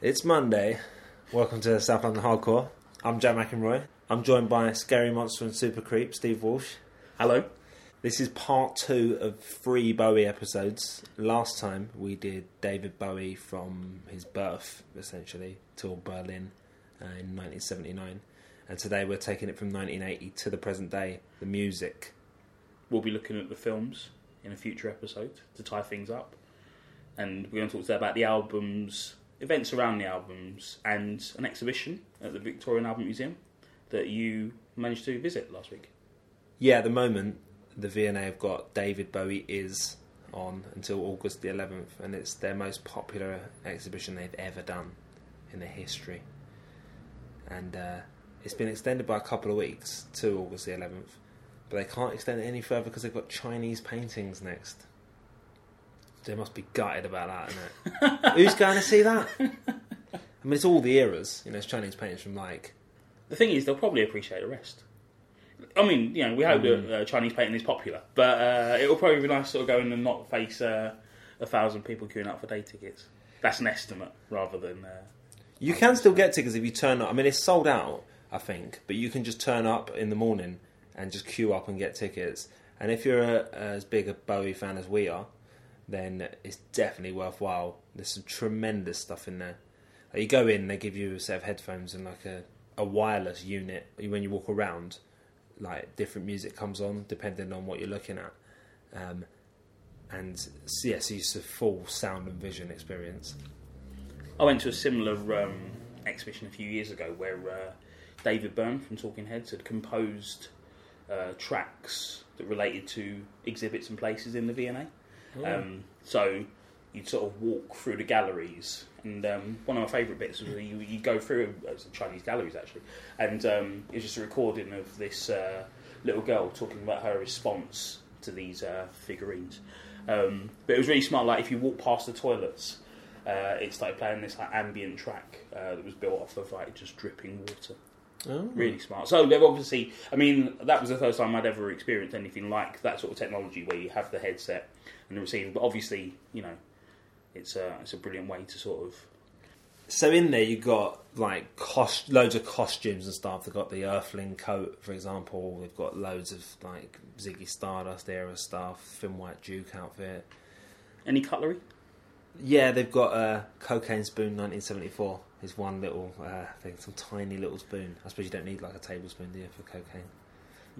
It's Monday. Welcome to South London Hardcore. I'm Jack McEnroy. I'm joined by Scary Monster and Super Creep, Steve Walsh. Hello. This is part two of three Bowie episodes. Last time we did David Bowie from his birth, essentially, till Berlin in 1979. And today we're taking it from 1980 to the present day, the music. We'll be looking at the films in a future episode to tie things up. And we're going to talk today about the albums, events around the albums, and an exhibition at the Victoria and Albert Museum that you managed to visit last week. Yeah, at the moment, the V&A have got David Bowie Is on until August the 11th, and it's their most popular exhibition they've ever done in their history. And it's been extended by a couple of weeks to August the 11th, but they can't extend it any further because they've got Chinese paintings next. They must be gutted about that, innit? Who's going to see that? I mean, it's all the eras. You know, it's Chinese paintings from, like... The thing is, they'll probably appreciate the rest. I mean, you know, we hope that Chinese painting is popular, but it'll probably be nice sort of going and not face 1,000 people queuing up for day tickets. That's an estimate, rather than... you can still get tickets if you turn up. I mean, it's sold out, I think, but you can just turn up in the morning and just queue up and get tickets. And if you're as big a Bowie fan as we are, then it's definitely worthwhile. There's some tremendous stuff in there. Like, you go in, they give you a set of headphones and like a wireless unit. When you walk around, like, different music comes on depending on what you're looking at. So it's a full sound and vision experience. I went to a similar exhibition a few years ago where David Byrne from Talking Heads had composed tracks that related to exhibits and places in the V&A. So you'd sort of walk through the galleries, and one of my favourite bits was you go through some Chinese galleries actually, and it's just a recording of this little girl talking about her response to these figurines. But it was really smart. Like, if you walk past the toilets, it started playing this like ambient track that was built off of like just dripping water. Oh. Really smart. So they've obviously, I mean, that was the first time I'd ever experienced anything like that sort of technology where you have the headset and the receiver, but obviously, you know, it's a brilliant way to sort of... So in there you've got like loads of costumes and stuff. They've got the Earthling coat, for example. They've got loads of like Ziggy Stardust era stuff, Thin White Duke outfit. Any cutlery? Yeah, they've got Cocaine Spoon 1974. There's one little thing, some tiny little spoon. I suppose you don't need like a tablespoon, do you, for cocaine?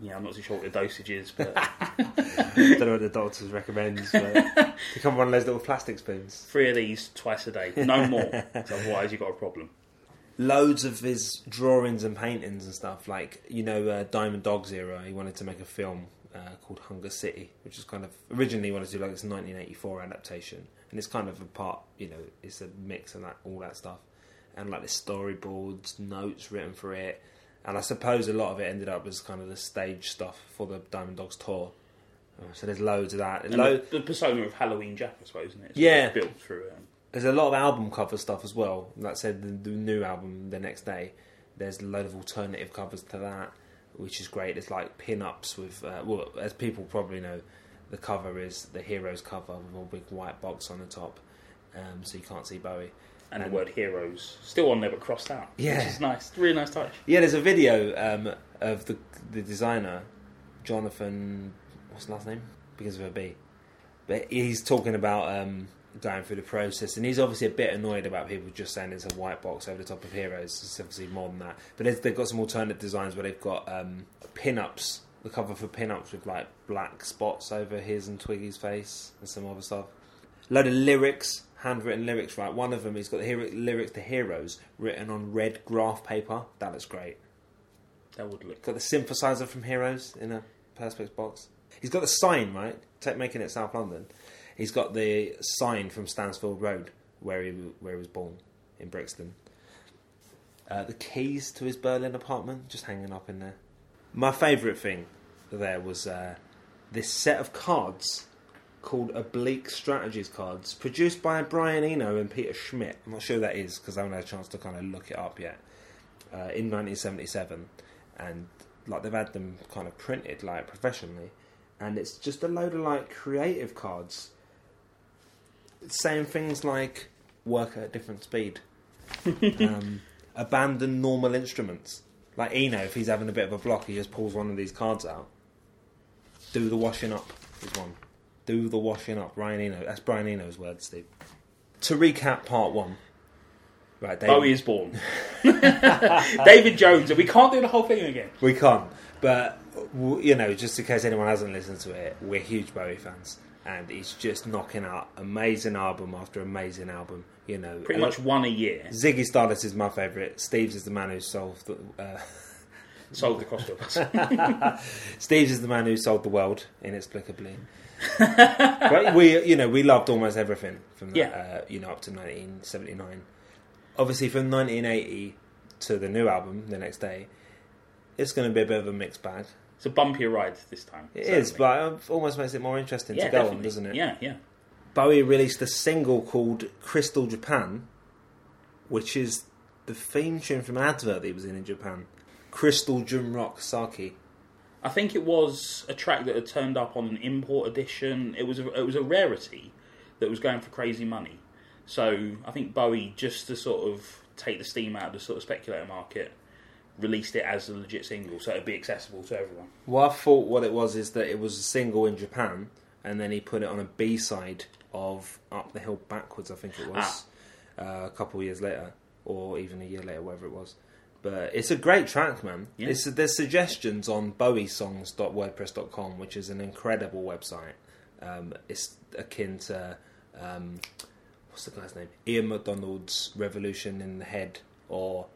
Yeah, I'm not too sure what the dosage is, but... I don't know what the doctor recommends, but become one of those little plastic spoons. 3 of these twice a day, no more, otherwise you've got a problem. Loads of his drawings and paintings and stuff, like, you know, Diamond Dogs era, he wanted to make a film called Hunger City, which is kind of... Originally he wanted to do like this 1984 adaptation, and it's kind of a part, you know, it's a mix of that, all that stuff. And like the storyboards, notes written for it, and I suppose a lot of it ended up as kind of the stage stuff for the Diamond Dogs tour. So there's loads of that. The persona of Halloween Jack, I suppose, isn't it? It's yeah, built through it. There's a lot of album cover stuff as well. Like I said, the new album, The Next Day. There's a load of alternative covers to that, which is great. There's like pin-ups with, well, as people probably know, the cover is the Heroes cover with a big white box on the top, so you can't see Bowie. And the word Heroes still on there but crossed out. Yeah. Which is nice. Really nice touch. Yeah, there's a video of the designer, Jonathan, what's his last name? Begins with a B. But he's talking about going through the process, and he's obviously a bit annoyed about people just saying it's a white box over the top of Heroes. It's obviously more than that. But they've got some alternate designs where they've got pin-ups, the cover for pin-ups with like black spots over his and Twiggy's face and some other stuff. Load of lyrics. Handwritten lyrics, right? One of them, he's got the lyrics to Heroes written on red graph paper. That looks great. That would look. Got the synthesizer from Heroes in a Perspex box. He's got the sign, right? Making it South London. He's got the sign from Stansfield Road, where he was born, in Brixton. The keys to his Berlin apartment, just hanging up in there. My favourite thing there was this set of cards called Oblique Strategies cards, produced by Brian Eno and Peter Schmidt. I'm not sure who that is because I haven't had a chance to kind of look it up yet. In 1977, and like they've had them kind of printed like professionally, and it's just a load of like creative cards saying things like work at a different speed, Abandon normal instruments. Like Eno, if he's having a bit of a block, he just pulls one of these cards out. Do the washing up is one. Do the washing up. Brian Eno. That's Brian Eno's word, Steve. To recap part one. Right, David. Bowie is born. David Jones. We can't do the whole thing again. We can't. But, you know, just in case anyone hasn't listened to it, we're huge Bowie fans. And he's just knocking out amazing album after amazing album. You know, pretty much one a year. Ziggy Stardust is my favourite. Steve's is the man who solved the, solved the cost of us. Steve's is the man who sold the world inexplicably. But we loved almost everything from up to 1979. Obviously, from 1980 to the new album, The Next Day, it's going to be a bit of a mixed bag. It's a bumpier ride this time. It certainly is, but it almost makes it more interesting to go on, doesn't it? Yeah, yeah. Bowie released a single called Crystal Japan, which is the theme tune from an advert that he was in Japan. Crystal Jumrock Saki. I think it was a track that had turned up on an import edition. It was a rarity that was going for crazy money. So I think Bowie, just to sort of take the steam out of the sort of speculator market, released it as a legit single, so it'd be accessible to everyone. Well, I thought what it was is that it was a single in Japan, and then he put it on a B-side of Up the Hill Backwards, I think it was, a couple of years later, or even a year later, whatever it was. But it's a great track, man. Yeah. There's suggestions on BowieSongs.wordpress.com, which is an incredible website. It's akin to, what's the guy's name? Ian McDonald's Revolution in the Head, or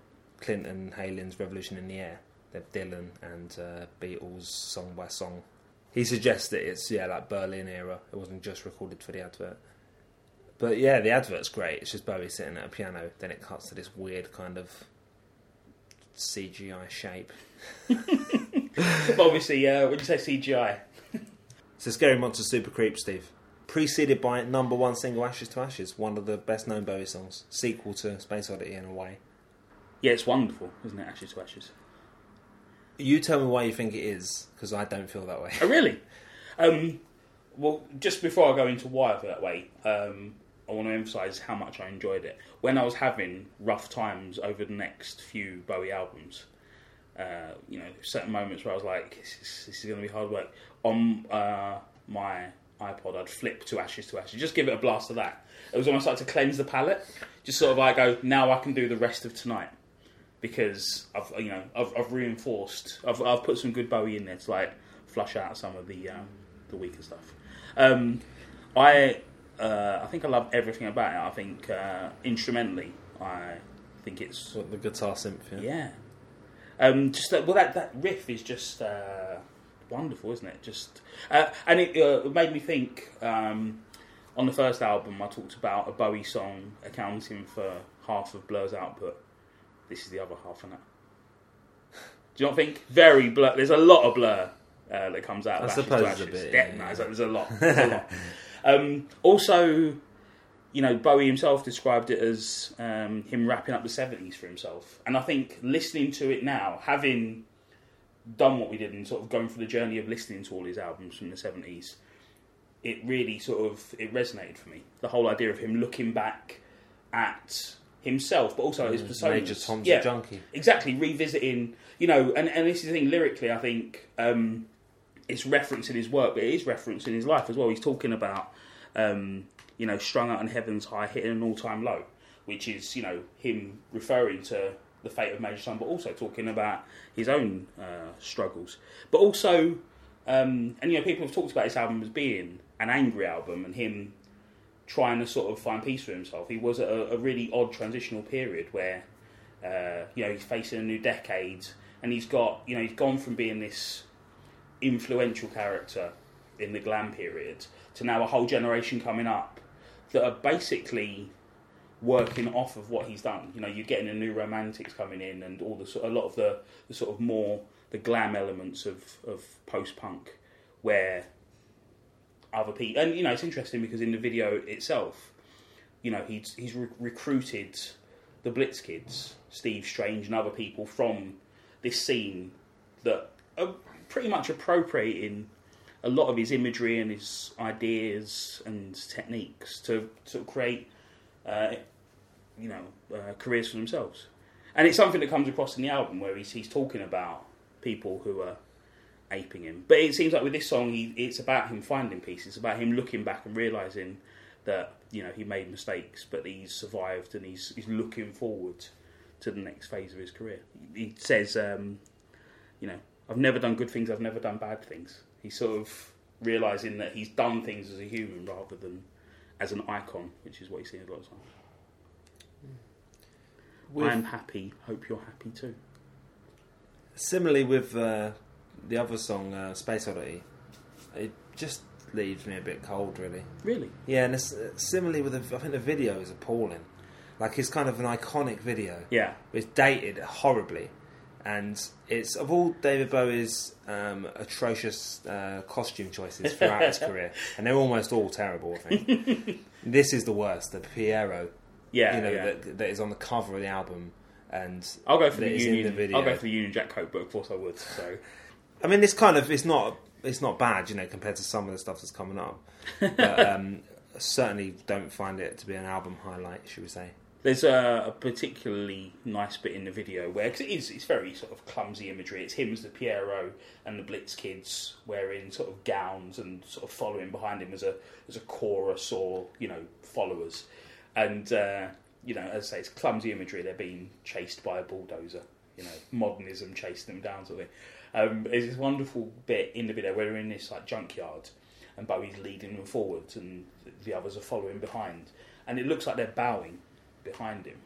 Clinton Halen's Revolution in the Air. They're Dylan and Beatles song by song. He suggests that it's like Berlin era. It wasn't just recorded for the advert. But yeah, the advert's great. It's just Bowie sitting at a piano. Then it cuts to this weird kind of CGI shape. Obviously, when you say CGI, it's a Scary Monster Super Creep, Steve. Preceded by number one single Ashes to Ashes, one of the best known Bowie songs. Sequel to Space Oddity in a way. Yeah, it's wonderful, isn't it? Ashes to Ashes. You tell me why you think it is, because I don't feel that way. Oh, really? Well, just before I go into why I feel that way, I want to emphasise how much I enjoyed it. When I was having rough times over the next few Bowie albums, certain moments where I was like, this is going to be hard work, on my iPod, I'd flip to Ashes to Ashes. Just give it a blast of that. It was almost like to cleanse the palate. Just sort of like go, now I can do the rest of tonight. Because I've reinforced. I've put some good Bowie in there to like flush out some of the weaker stuff. I think I love everything about it. I think instrumentally, I think it's the guitar synth. Yeah. That riff is just wonderful, isn't it? Just and it made me think. On the first album, I talked about a Bowie song accounting for half of Blur's output. This is the other half of that. Do you not think? Very Blur. There's a lot of Blur that comes out. I suppose it's a bit. Yeah, no, there's a lot. There's a lot. Also, Bowie himself described it as him wrapping up the 70s for himself. And I think listening to it now, having done what we did and sort of going through the journey of listening to all his albums from the 70s, it really sort of resonated for me. The whole idea of him looking back at himself, but also his persona. Major Tom's a junkie. Exactly, revisiting, and this is the thing, lyrically, I think it's referencing his work, but it is referencing his life as well. He's talking about, strung out on heaven's high, hitting an all-time low, which is, him referring to the fate of Major Tom, but also talking about his own struggles. But also, people have talked about this album as being an angry album and him trying to sort of find peace for himself. He was at a really odd transitional period where, he's facing a new decade and he's got, he's gone from being this influential character in the glam period to now a whole generation coming up that are basically working off of what he's done. You're getting the new romantics coming in and all the, a lot of the sort of more, the glam elements of post-punk where other people, and it's interesting because in the video itself, he's recruited the Blitz kids, Steve Strange, and other people from this scene that are pretty much appropriating a lot of his imagery and his ideas and techniques to create you know, careers for themselves. And it's something that comes across in the album where he's talking about people who are aping him. But it seems like with this song, it's about him finding peace. It's about him looking back and realising that, you know, he made mistakes, but he's survived and he's looking forward to the next phase of his career. He says, you know, I've never done good things, I've never done bad things. He's sort of realising that he's done things as a human rather than as an icon, which is what he's seen a lot of times. I'm happy, hope you're happy too. Similarly with the other song, Space Oddity, it just leaves me a bit cold, really. Really? Yeah, and it's, similarly with, I think the video is appalling. Like, it's kind of an iconic video. Yeah. It's dated horribly. And it's, of all David Bowie's atrocious costume choices throughout his career, and they're almost all terrible, I think, this is the worst, the Pierrot. Yeah, you know, yeah. That is on the cover of the album, and I'll go for the Union. In the video. I'll go for the Union Jack coat, but of course I would. So, I mean, this kind of it's not bad, you know, compared to some of the stuff that's coming up. But certainly don't find it to be an album highlight, should we say? There's a particularly nice bit in the video where, because it's very sort of clumsy imagery. It's him as the Pierrot and the Blitz kids wearing sort of gowns and sort of following behind him as a chorus or, you know, followers. And, you know, as I say, it's clumsy imagery. They're being chased by a bulldozer. You know, modernism chasing them down, sort of thing. There's this wonderful bit in the video where they're in this, like, junkyard and Bowie's leading them forwards and the others are following behind. And it looks like they're bowing behind him.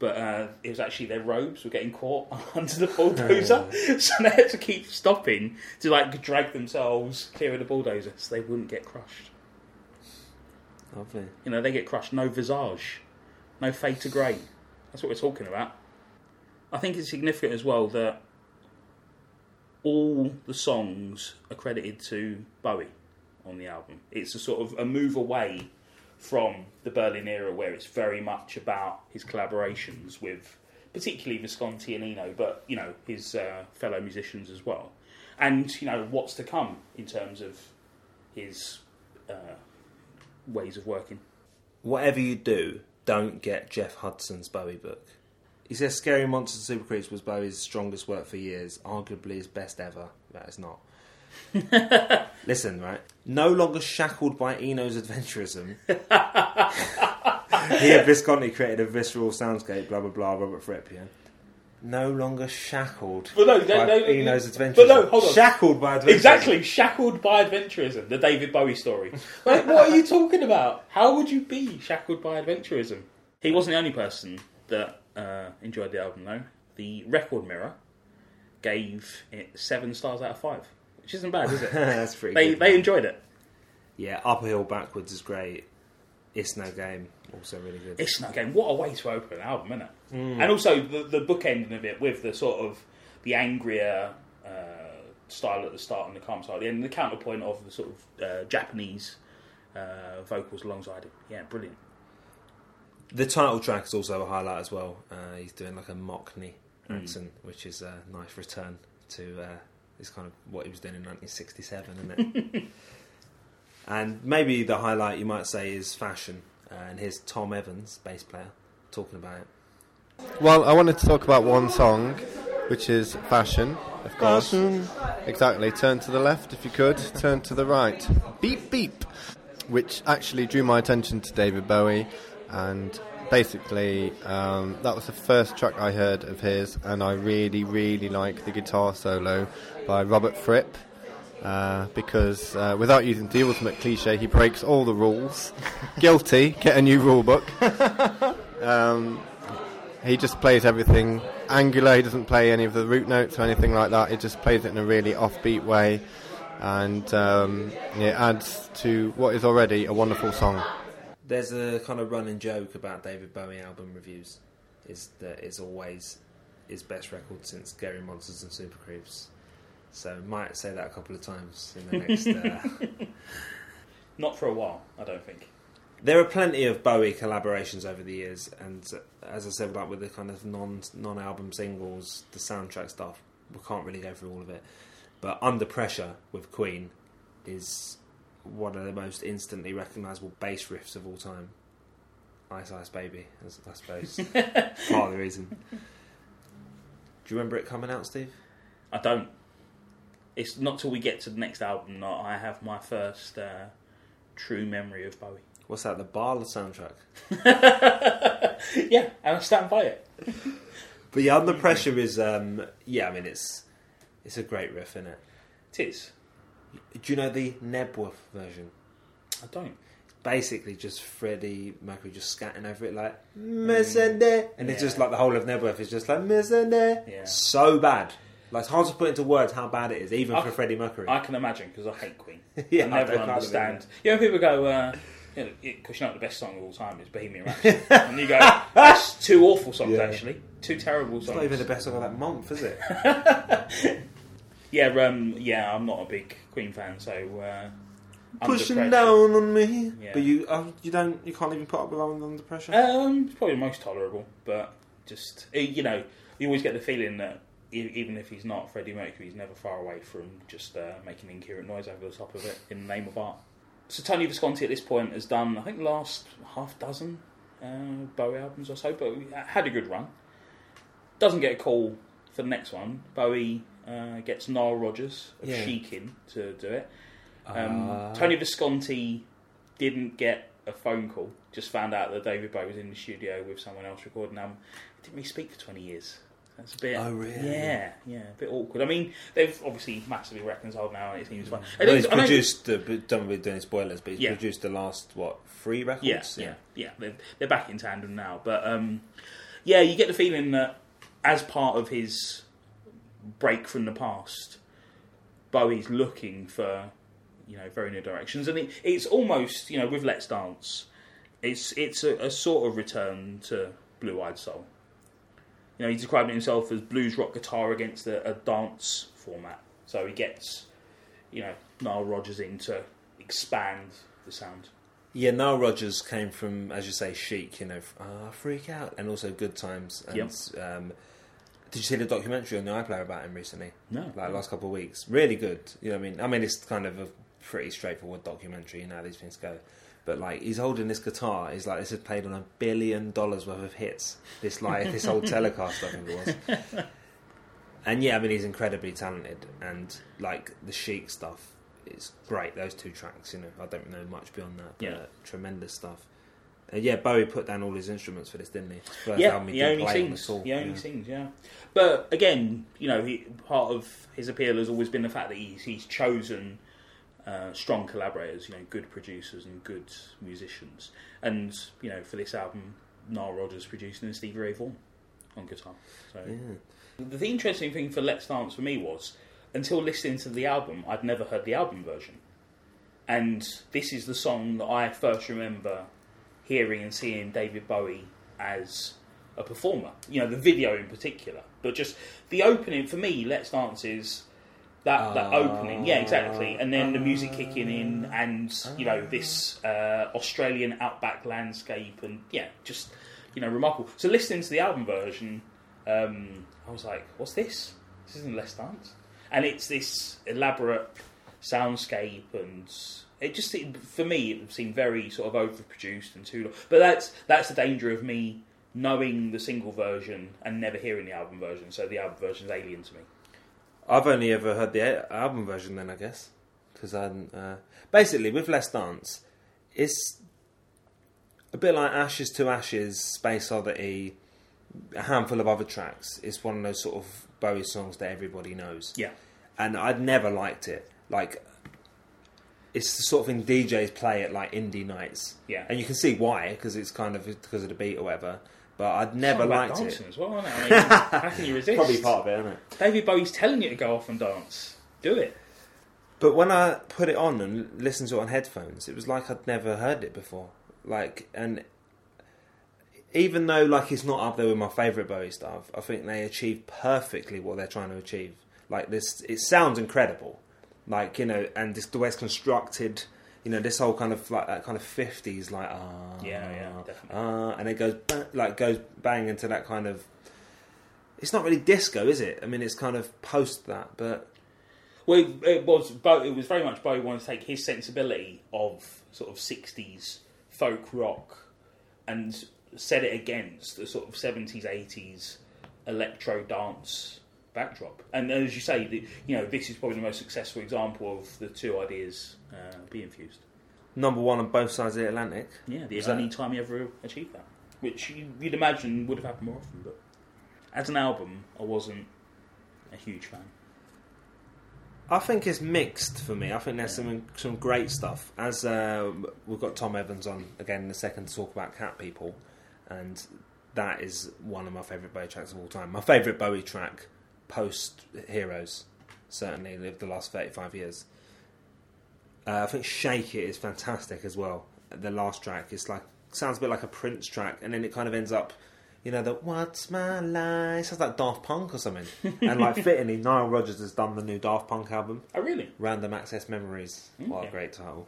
But it was actually their robes were getting caught under the bulldozer. So they had to keep stopping to, like, drag themselves clear of the bulldozer so they wouldn't get crushed. Lovely. You know, they get crushed. No visage. No fade to grey. That's what we're talking about. I think it's significant as well that all the songs are credited to Bowie on the album. It's a sort of a move away from the Berlin era where it's very much about his collaborations with particularly Visconti and Eno, but, you know, his fellow musicians as well. And, you know, what's to come in terms of his... ways of working. Whatever you do, don't get Jeff Hudson's Bowie book. He says Scary Monsters and Super Creeps was Bowie's strongest work for years, arguably his best ever. That is not. Listen, right? No longer shackled by Eno's adventurism. He and Visconti created a visceral soundscape, blah, blah, blah, Robert Fripp. No longer shackled by Eno's adventurism. But no, hold on. Shackled by adventurism. Exactly, shackled by adventurism. The David Bowie story. Like, what are you talking about? How would you be shackled by adventurism? He wasn't the only person that enjoyed the album, though. The Record Mirror gave it 7 stars out of 5, which isn't bad, is it? That's pretty good. They enjoyed it. Yeah, Uphill Backwards is great. It's No Game, also really good. It's No Game. What a way to open an album, isn't it? Mm. And also the bookending of it with the sort of the angrier style at the start and the calm style at the end, and the counterpoint of the sort of Japanese vocals alongside it. Yeah, brilliant. The title track is also a highlight as well. He's doing like a Mockney accent, which is a nice return to this kind of what he was doing in 1967, isn't it? And maybe the highlight, you might say, is Fashion. And here's Tom Evans, bass player, talking about it. Well, I wanted to talk about one song, which is Fashion, of course. Fashion. Exactly. Turn to the left if you could. Turn to the right. Beep, beep. Which actually drew my attention to David Bowie. And basically, that was the first track I heard of his. And I really, really like the guitar solo by Robert Fripp. Because without using the ultimate cliche, he breaks all the rules. Guilty. Get a new rule book. He just plays everything angular. He doesn't play any of the root notes or anything like that. He just plays it in a really offbeat way, and it adds to what is already a wonderful song. There's a kind of running joke about David Bowie album reviews, is that it's always his best record since Scary Monsters and Super Creeps. So might say that a couple of times in the next... Not for a while, I don't think. There are plenty of Bowie collaborations over the years, and as I said, like with the kind of non-album singles, the soundtrack stuff, we can't really go through all of it. But Under Pressure with Queen is one of the most instantly recognisable bass riffs of all time. Ice Ice Baby, I suppose. Part of the reason. Do you remember it coming out, Steve? I don't. It's not till we get to the next album that I have my first true memory of Bowie. What's that, the Barla soundtrack? Yeah, and I stand by it. But yeah, Under Pressure is, yeah, I mean, it's a great riff, isn't it? It is. Do you know the Knebworth version? I don't. It's basically just Freddie Mercury just scatting over it like, Missende. And it's just like the whole of Knebworth is just like, Missende. Yeah. So bad. Like, it's hard to put into words how bad it is, even for Freddie Mercury. I can imagine, because I hate Queen. Yeah, I never understand. You know, people go, because you know the best song of all time is Bohemian Rhapsody. And you go, that's two awful songs, actually. Two terrible songs. It's not even the best song of that month, is it? Yeah, I'm not a big Queen fan, so... Pushing down on me. Yeah. But you can't even put up with Under Pressure? It's probably the most tolerable, but just... You know, you always get the feeling that even if he's not Freddie Mercury, he's never far away from just making incoherent noise over the top of it in the name of art. So Tony Visconti at this point has done, I think, the last half dozen Bowie albums or so, but we had a good run. Doesn't get a call for the next one. Bowie gets Nile Rodgers of Chic in to do it. Tony Visconti didn't get a phone call, just found out that David Bowie was in the studio with someone else recording album. He didn't really speak for 20 years. That's a bit... Oh, really? Yeah, a bit awkward. I mean, they've obviously massively reconciled now, and it seems fun. Well, he's produced... Don't really do any spoilers, but he's produced the last, what, 3 records? Yeah. They're back in tandem now. But, yeah, you get the feeling that as part of his break from the past, Bowie's looking for, you know, very new directions. And it's almost, you know, with Let's Dance, it's a sort of return to Blue-Eyed Soul. You know, he's describing himself as blues rock guitar against a dance format. So he gets, you know, Nile Rodgers in to expand the sound. Yeah, Nile Rodgers came from, as you say, Chic, you know, Freak Out, and also Good Times. And did you see the documentary on the iPlayer about him recently? No. Like the last couple of weeks. Really good. You know what I mean? I mean, it's kind of a pretty straightforward documentary, you know, how these things go. But, like, he's holding this guitar. He's like, this is played on $1 billion worth of hits. This, like, this old Telecaster, I think it was. And, yeah, I mean, he's incredibly talented. And, like, the Chic stuff is great. Those 2 tracks, you know, I don't know much beyond that. But tremendous stuff. And, yeah, Bowie put down all his instruments for this, didn't he? First album he didn't play on the tour. He only sings, yeah. But, again, you know, part of his appeal has always been the fact that he's chosen... strong collaborators, you know, good producers and good musicians. And, you know, for this album, Nile Rodgers producing and Stevie Ray Vaughan on guitar. So the interesting thing for Let's Dance for me was, until listening to the album, I'd never heard the album version. And this is the song that I first remember hearing and seeing David Bowie as a performer. You know, the video in particular. But just the opening, for me, Let's Dance is... That opening, yeah, exactly. And then the music kicking in and, you know, this Australian outback landscape and, yeah, just, you know, remarkable. So listening to the album version, I was like, what's this? This isn't Let's Dance. And it's this elaborate soundscape and it just, for me, it seemed very sort of overproduced and too long. But that's the danger of me knowing the single version and never hearing the album version. So the album version is alien to me. I've only ever heard the album version then, I guess. Because I hadn't... Basically, with Let's Dance, it's a bit like Ashes to Ashes, Space Oddity, a handful of other tracks. It's one of those sort of Bowie songs that everybody knows. Yeah. And I'd never liked it. Like, it's the sort of thing DJs play at, like, indie nights. Yeah. And you can see why, because it's kind of... because of the beat or whatever... But I'd never liked it. As well, isn't it? I mean, how can you resist? Probably part of it, isn't it? David Bowie's telling you to go off and dance. Do it. But when I put it on and listened to it on headphones, it was like I'd never heard it before. Like, and even though like it's not up there with my favourite Bowie stuff, I think they achieve perfectly what they're trying to achieve. Like this, it sounds incredible. Like, you know, and this, the way it's constructed. You know, this whole kind of like that kind of 50s, like definitely. And it goes bang into that kind of. It's not really disco, is it? I mean, it's kind of post that, but it was very much Bowie wanted to take his sensibility of sort of 60s folk rock and set it against the sort of 70s, 80s electro dance backdrop. And as you say, this is probably the most successful example of the two ideas being fused. Number one on both sides of the Atlantic. Yeah, the only time you ever achieved that, which you'd imagine would have happened more often. But as an album, I wasn't a huge fan. I think it's mixed for me. I think there's some great stuff. As we've got Tom Evans on again in a second to talk about Cat People, and that is one of my favourite Bowie tracks of all time. My favourite Bowie track post Heroes, certainly, lived the last 35 years. I think Shake It is fantastic as well. The last track is sounds a bit like a Prince track, and then it kind of ends up, What's My Life? Sounds like Daft Punk or something. And fittingly, Nile Rodgers has done the new Daft Punk album. Oh, really? Random Access Memories. Okay. What a great title.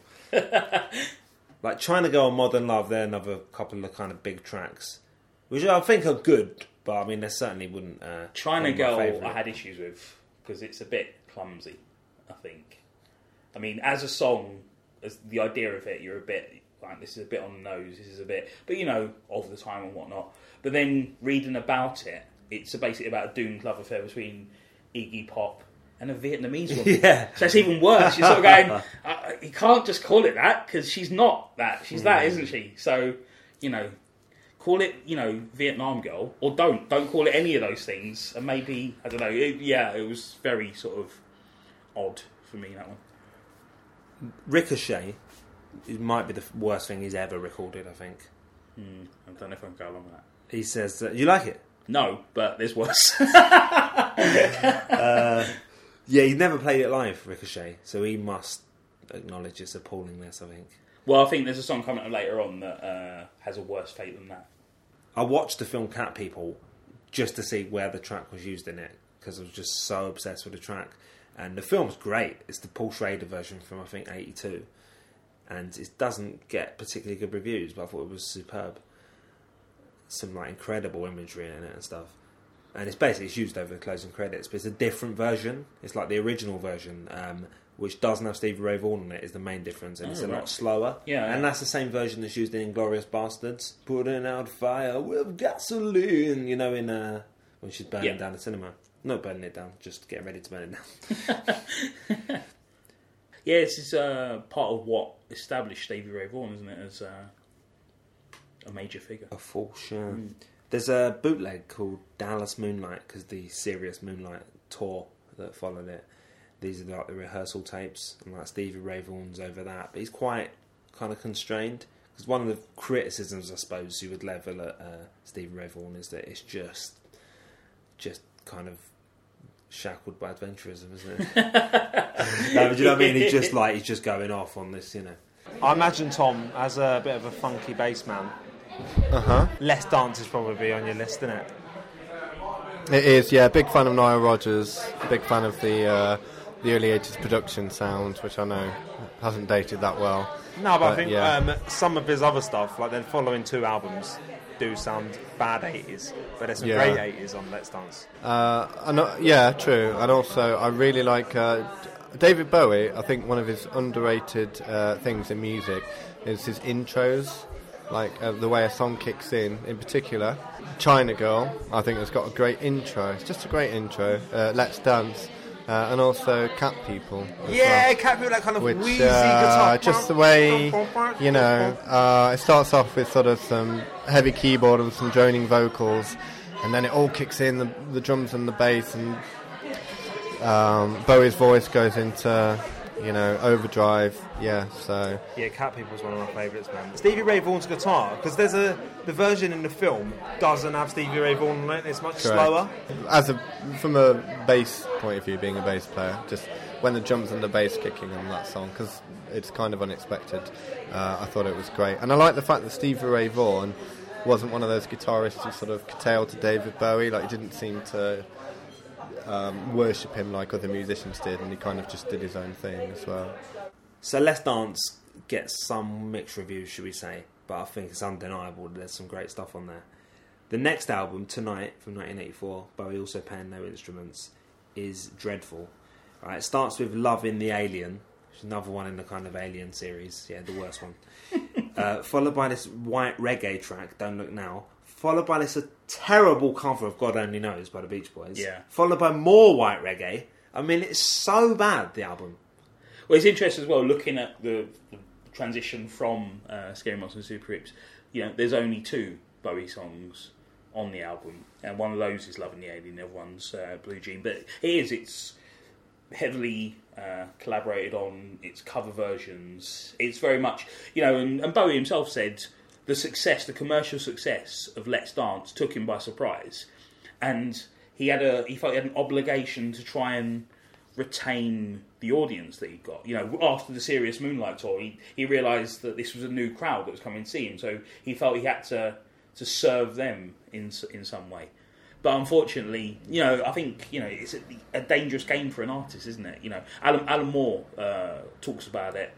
Trying to go on Modern Love, they're another couple of kind of big tracks, which I think are good, but I mean, they certainly wouldn't. Trying to Go, I had issues with, because it's a bit clumsy, I think. I mean, as a song, as the idea of it, you're a bit like, this is a bit on the nose, this is a bit, but of the time and whatnot. But then reading about it, it's basically about a doomed love affair between Iggy Pop and a Vietnamese woman. Yeah. So it's even worse. You're sort of going, you can't just call it that, because she's not that. She's that, isn't she? So, call it, Vietnam Girl, or don't. Don't call it any of those things. And maybe, I don't know, it was very sort of odd for me, that one. Ricochet, it might be the worst thing he's ever recorded, I think. I don't know if I can go along with that. He says, you like it? No, but there's worse. He's never played it live, Ricochet, so he must acknowledge its appallingness, I think. Well, I think there's a song coming up later on that has a worse fate than that. I watched the film Cat People just to see where the track was used in it, because I was just so obsessed with the track. And the film's great. It's the Paul Schrader version from, I think, 82. And it doesn't get particularly good reviews, but I thought it was superb. Some incredible imagery in it and stuff, and it's used over the closing credits, but it's a different version. It's like the original version, which doesn't have Stevie Ray Vaughan on it, is the main difference, and it's a lot slower. Yeah, and that's the same version that's used in Inglourious Bastards. Putting out fire with gasoline, in when she's burning down the cinema. Not burning it down, just getting ready to burn it down. Yeah, this is part of what established Stevie Ray Vaughan, isn't it, as a major figure. A full show. There's a bootleg called Dallas Moonlight, because the Serious Moonlight tour that followed it, these are the rehearsal tapes, and Stevie Ray Vaughan's over that, but he's quite kind of constrained, because one of the criticisms, I suppose, you would level at Stevie Ray Vaughan is that it's just kind of shackled by adventurism, isn't it? No, do you know what I mean? He's just he's just going off on this, I imagine Tom as a bit of a funky bass man. Less Dance is probably on your list, isn't it? It is, yeah. Big fan of Nile Rodgers. Big fan of the early 80s production sound, which I know hasn't dated that well. No, but I think some of his other stuff, the following two albums, do sound bad 80s, but there's some great 80s on Let's Dance. Yeah, true. And also, I really like David Bowie. I think one of his underrated things in music is his intros, the way a song kicks in particular. China Girl, I think, has got a great intro. It's just a great intro. Let's Dance. And also Cat People. Cat People, wheezy guitar. Just the way, it starts off with sort of some heavy keyboard and some droning vocals, and then it all kicks in, the drums and the bass, and Bowie's voice goes into, overdrive. Yeah, so... Yeah, Cat People's one of my favourites, man. Stevie Ray Vaughan's guitar, because there's the version in the film doesn't have Stevie Ray Vaughan on it, it's much slower. From a bass point of view, being a bass player, just when the drums and the bass kicking on that song, because it's kind of unexpected, I thought it was great. And I like the fact that Stevie Ray Vaughan wasn't one of those guitarists who sort of curtailed to David Bowie, he didn't seem to... worship him like other musicians did, and he kind of just did his own thing as well. So Let's Dance gets some mixed reviews, should we say, but I think it's undeniable that there's some great stuff on there. The next album, Tonight, from 1984, Bowie also playing no instruments, is dreadful. It starts with Love in the Alien, which is another one in the kind of Alien series, the worst one. followed by this white reggae track, Don't Look Now, followed by this terrible cover of God Only Knows by the Beach Boys, yeah, followed by more white reggae. I mean, it's so bad, the album. Well, it's interesting as well, looking at the transition from Scary Monsters and Super Hoops, you know, there's only two Bowie songs on the album, and one of those is Love in the Alien, the other one's Blue Jean, but it's heavily collaborated on, its cover versions, it's very much, you know, and Bowie himself said the success, the commercial success of Let's Dance took him by surprise, and he felt he had an obligation to try and retain the audience that he got. You know, after the Serious Moonlight tour, he realised that this was a new crowd that was coming to see him, so he felt he had to serve them in some way. But unfortunately, you know, I think, you know, it's a dangerous game for an artist, isn't it? You know, Alan Moore talks about it.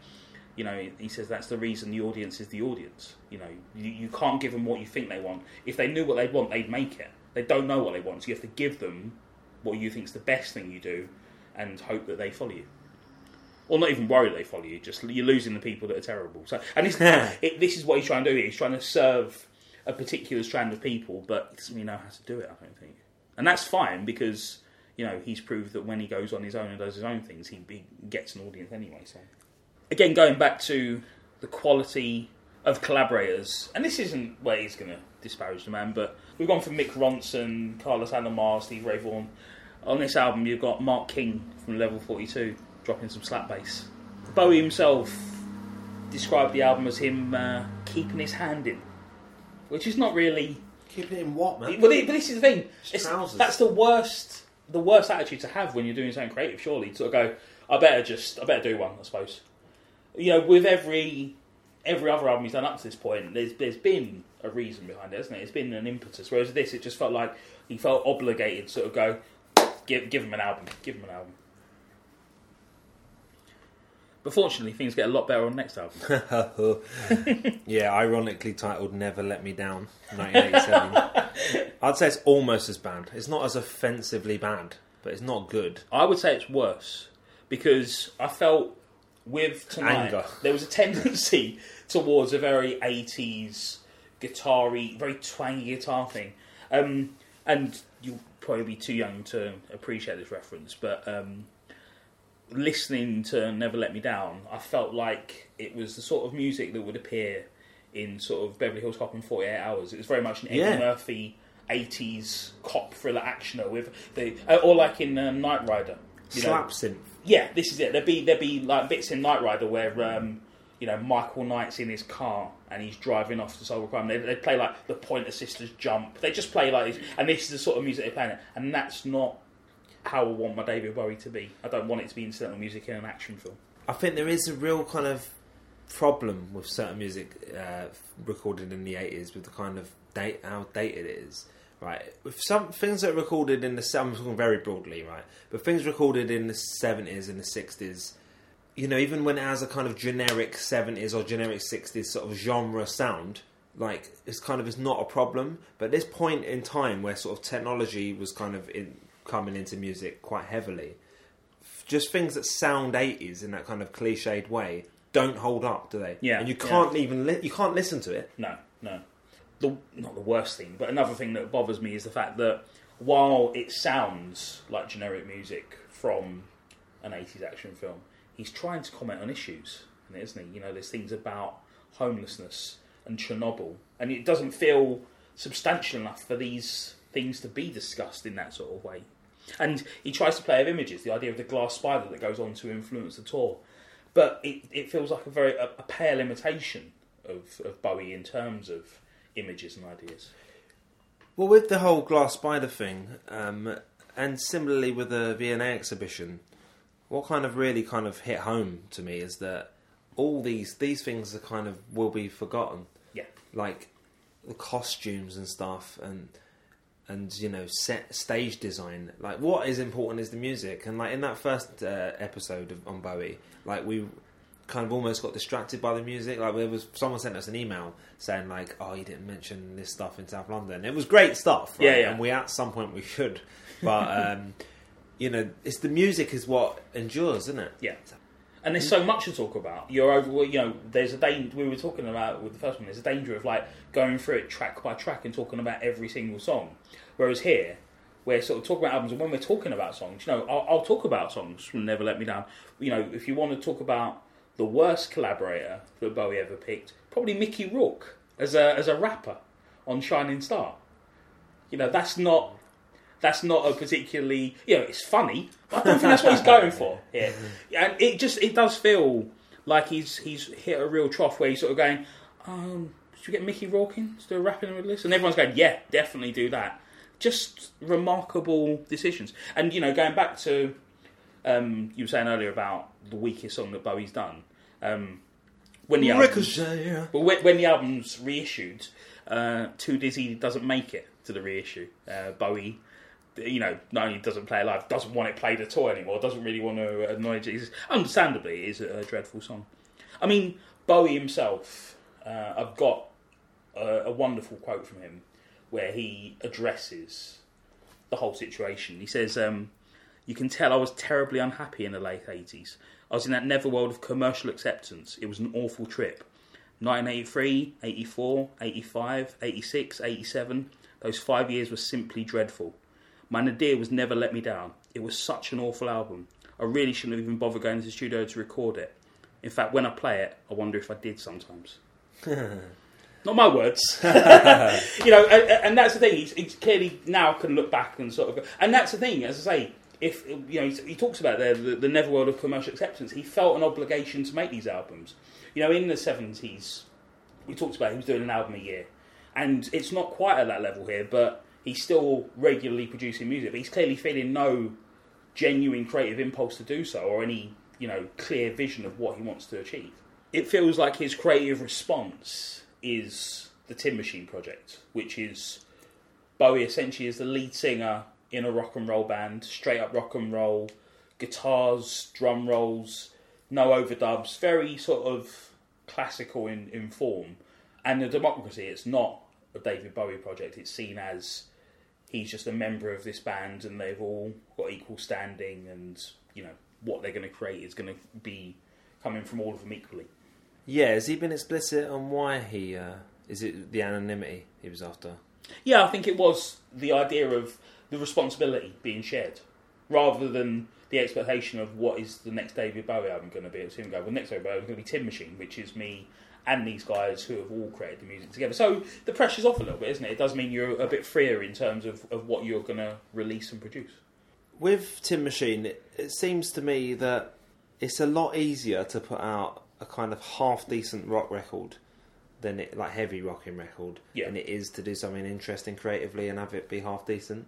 You know, he says that's the reason the audience is the audience. You know, you can't give them what you think they want. If they knew what they want, they'd make it. They don't know what they want, so you have to give them what you think is the best thing you do and hope that they follow you. Or not even worry they follow you, just you're losing the people that are terrible. So, and this is what he's trying to do here. He's trying to serve a particular strand of people, but he doesn't really know how to do it, I don't think. And that's fine, because, you know, he's proved that when he goes on his own and does his own things, he gets an audience anyway. So, again, going back to the quality of collaborators, and this isn't where he's going to disparage the man, but we've gone from Mick Ronson, Carlos Alomar, Stevie Ray Vaughan. On this album, you've got Mark King from Level 42 dropping some slap bass. Bowie himself described the album as him keeping his hand in, which is not really... Keeping it in what, man? Well, but this is the thing. It's trousers. That's the worst attitude to have when you're doing something creative, surely, to go, I better do one, I suppose. You know, with every other album he's done up to this point, there's been a reason behind it, hasn't it? It's been an impetus. Whereas this, it just felt like he felt obligated to sort of go... Give him an album. But fortunately, things get a lot better on the next album. Yeah, ironically titled Never Let Me Down, 1987. I'd say it's almost as bad. It's not as offensively bad, but it's not good. I would say it's worse, because I felt with Tonight, anger. There was a tendency towards a very 80s guitar-y, very twangy guitar thing. And you'll probably be too young to appreciate this reference, but listening to Never Let Me Down, I felt like it was the sort of music that would appear in sort of Beverly Hills Cop in 48 Hours. It was very much an Eddie Murphy 80s cop thriller actioner, or like in Knight Rider. Slap synth. Yeah, this is it. There'd be like bits in Knight Rider where... you know, Michael Knight's in his car and he's driving off to solve a crime. They play, like, the Pointer Sisters Jump. They just play like this. And this is the sort of music they're playing. And that's not how I want my David Bowie to be. I don't want it to be incidental music in an action film. I think there is a real kind of problem with certain music recorded in the 80s with the kind of how dated it is, right? With some things that are recorded in the... I'm talking very broadly, right? But things recorded in the 70s and the 60s, you know, even when it has a kind of generic 70s or generic 60s sort of genre sound, like, it's not a problem. But at this point in time where sort of technology was kind of coming into music quite heavily, just things that sound 80s in that kind of cliched way don't hold up, do they? Yeah. And you can't even... you can't listen to it. No. Not the worst thing, but another thing that bothers me is the fact that while it sounds like generic music from an 80s action film, he's trying to comment on issues, isn't he? You know, there's things about homelessness and Chernobyl, and it doesn't feel substantial enough for these things to be discussed in that sort of way. And he tries to play with images, the idea of the glass spider that goes on to influence the tour, but it feels like a very pale imitation of Bowie in terms of images and ideas. Well, with the whole glass spider thing, and similarly with the V&A exhibition, what kind of hit home to me is that all these things are kind of will be forgotten. Yeah. Like the costumes and stuff and you know, set stage design. Like, what is important is the music. And like in that first episode on Bowie, like we kind of almost got distracted by the music. Like someone sent us an email saying like, oh, you didn't mention this stuff in South London. It was great stuff. Right? Yeah. And at some point we should. But... You know, it's the music is what endures, isn't it? Yeah. And there's so much to talk about. You're over, you know, there's a danger, we were talking about with the first one, there's a danger of like going through it track by track and talking about every single song. Whereas here, we're sort of talking about albums, and when we're talking about songs, you know, I'll talk about songs from Never Let Me Down. You know, if you want to talk about the worst collaborator that Bowie ever picked, probably Mickey Rourke as a rapper on Shining Star. You know, that's not a particularly, you know, it's funny, but I don't think that's what he's going for. Yeah. And it does feel like he's hit a real trough where he's sort of going, should we get Mickey Rourke in to do a rap in with this? And everyone's going, yeah, definitely do that. Just remarkable decisions. And, you know, going back to, you were saying earlier about the weakest song that Bowie's done. When the album's reissued, Too Dizzy doesn't make it to the reissue. Bowie, you know, not only doesn't play it live, doesn't want it played at all anymore, doesn't really want to acknowledge it. Understandably, it is a dreadful song. I mean, Bowie himself, I've got a wonderful quote from him, where he addresses the whole situation. He says, you can tell I was terribly unhappy in the late 80s. I was in that netherworld of commercial acceptance. It was an awful trip. 1983, 84, 85, 86, 87, those 5 years were simply dreadful. My nadir was Never Let Me Down. It was such an awful album. I really shouldn't have even bothered going to the studio to record it. In fact, when I play it, I wonder if I did sometimes. Not my words. You know, and that's the thing. He clearly now can look back and sort of go, and that's the thing, as I say, if, you know, he talks about there, the netherworld of commercial acceptance. He felt an obligation to make these albums. You know, in the 70s, we talked about he was doing an album a year. And it's not quite at that level here, but he's still regularly producing music. But he's clearly feeling no genuine creative impulse to do so, or any, you know, clear vision of what he wants to achieve. It feels like his creative response is the Tin Machine Project, which is Bowie essentially is the lead singer in a rock and roll band, straight up rock and roll, guitars, drum rolls, no overdubs, very sort of classical in form. And the Democracy, it's not a David Bowie project, it's seen as he's just a member of this band and they've all got equal standing and, you know, what they're going to create is going to be coming from all of them equally. Yeah, has he been explicit on why he... is it the anonymity he was after? Yeah, I think it was the idea of the responsibility being shared, rather than the expectation of what is the next David Bowie album going to be. It was him going, well, next David Bowie is going to be Tin Machine, which is me and these guys who have all created the music together. So the pressure's off a little bit, isn't it? It does mean you're a bit freer in terms of what you're going to release and produce. With Tin Machine, it seems to me that it's a lot easier to put out a kind of half-decent rock record than it, like heavy rocking record, yeah, than it is to do something interesting creatively and have it be half-decent.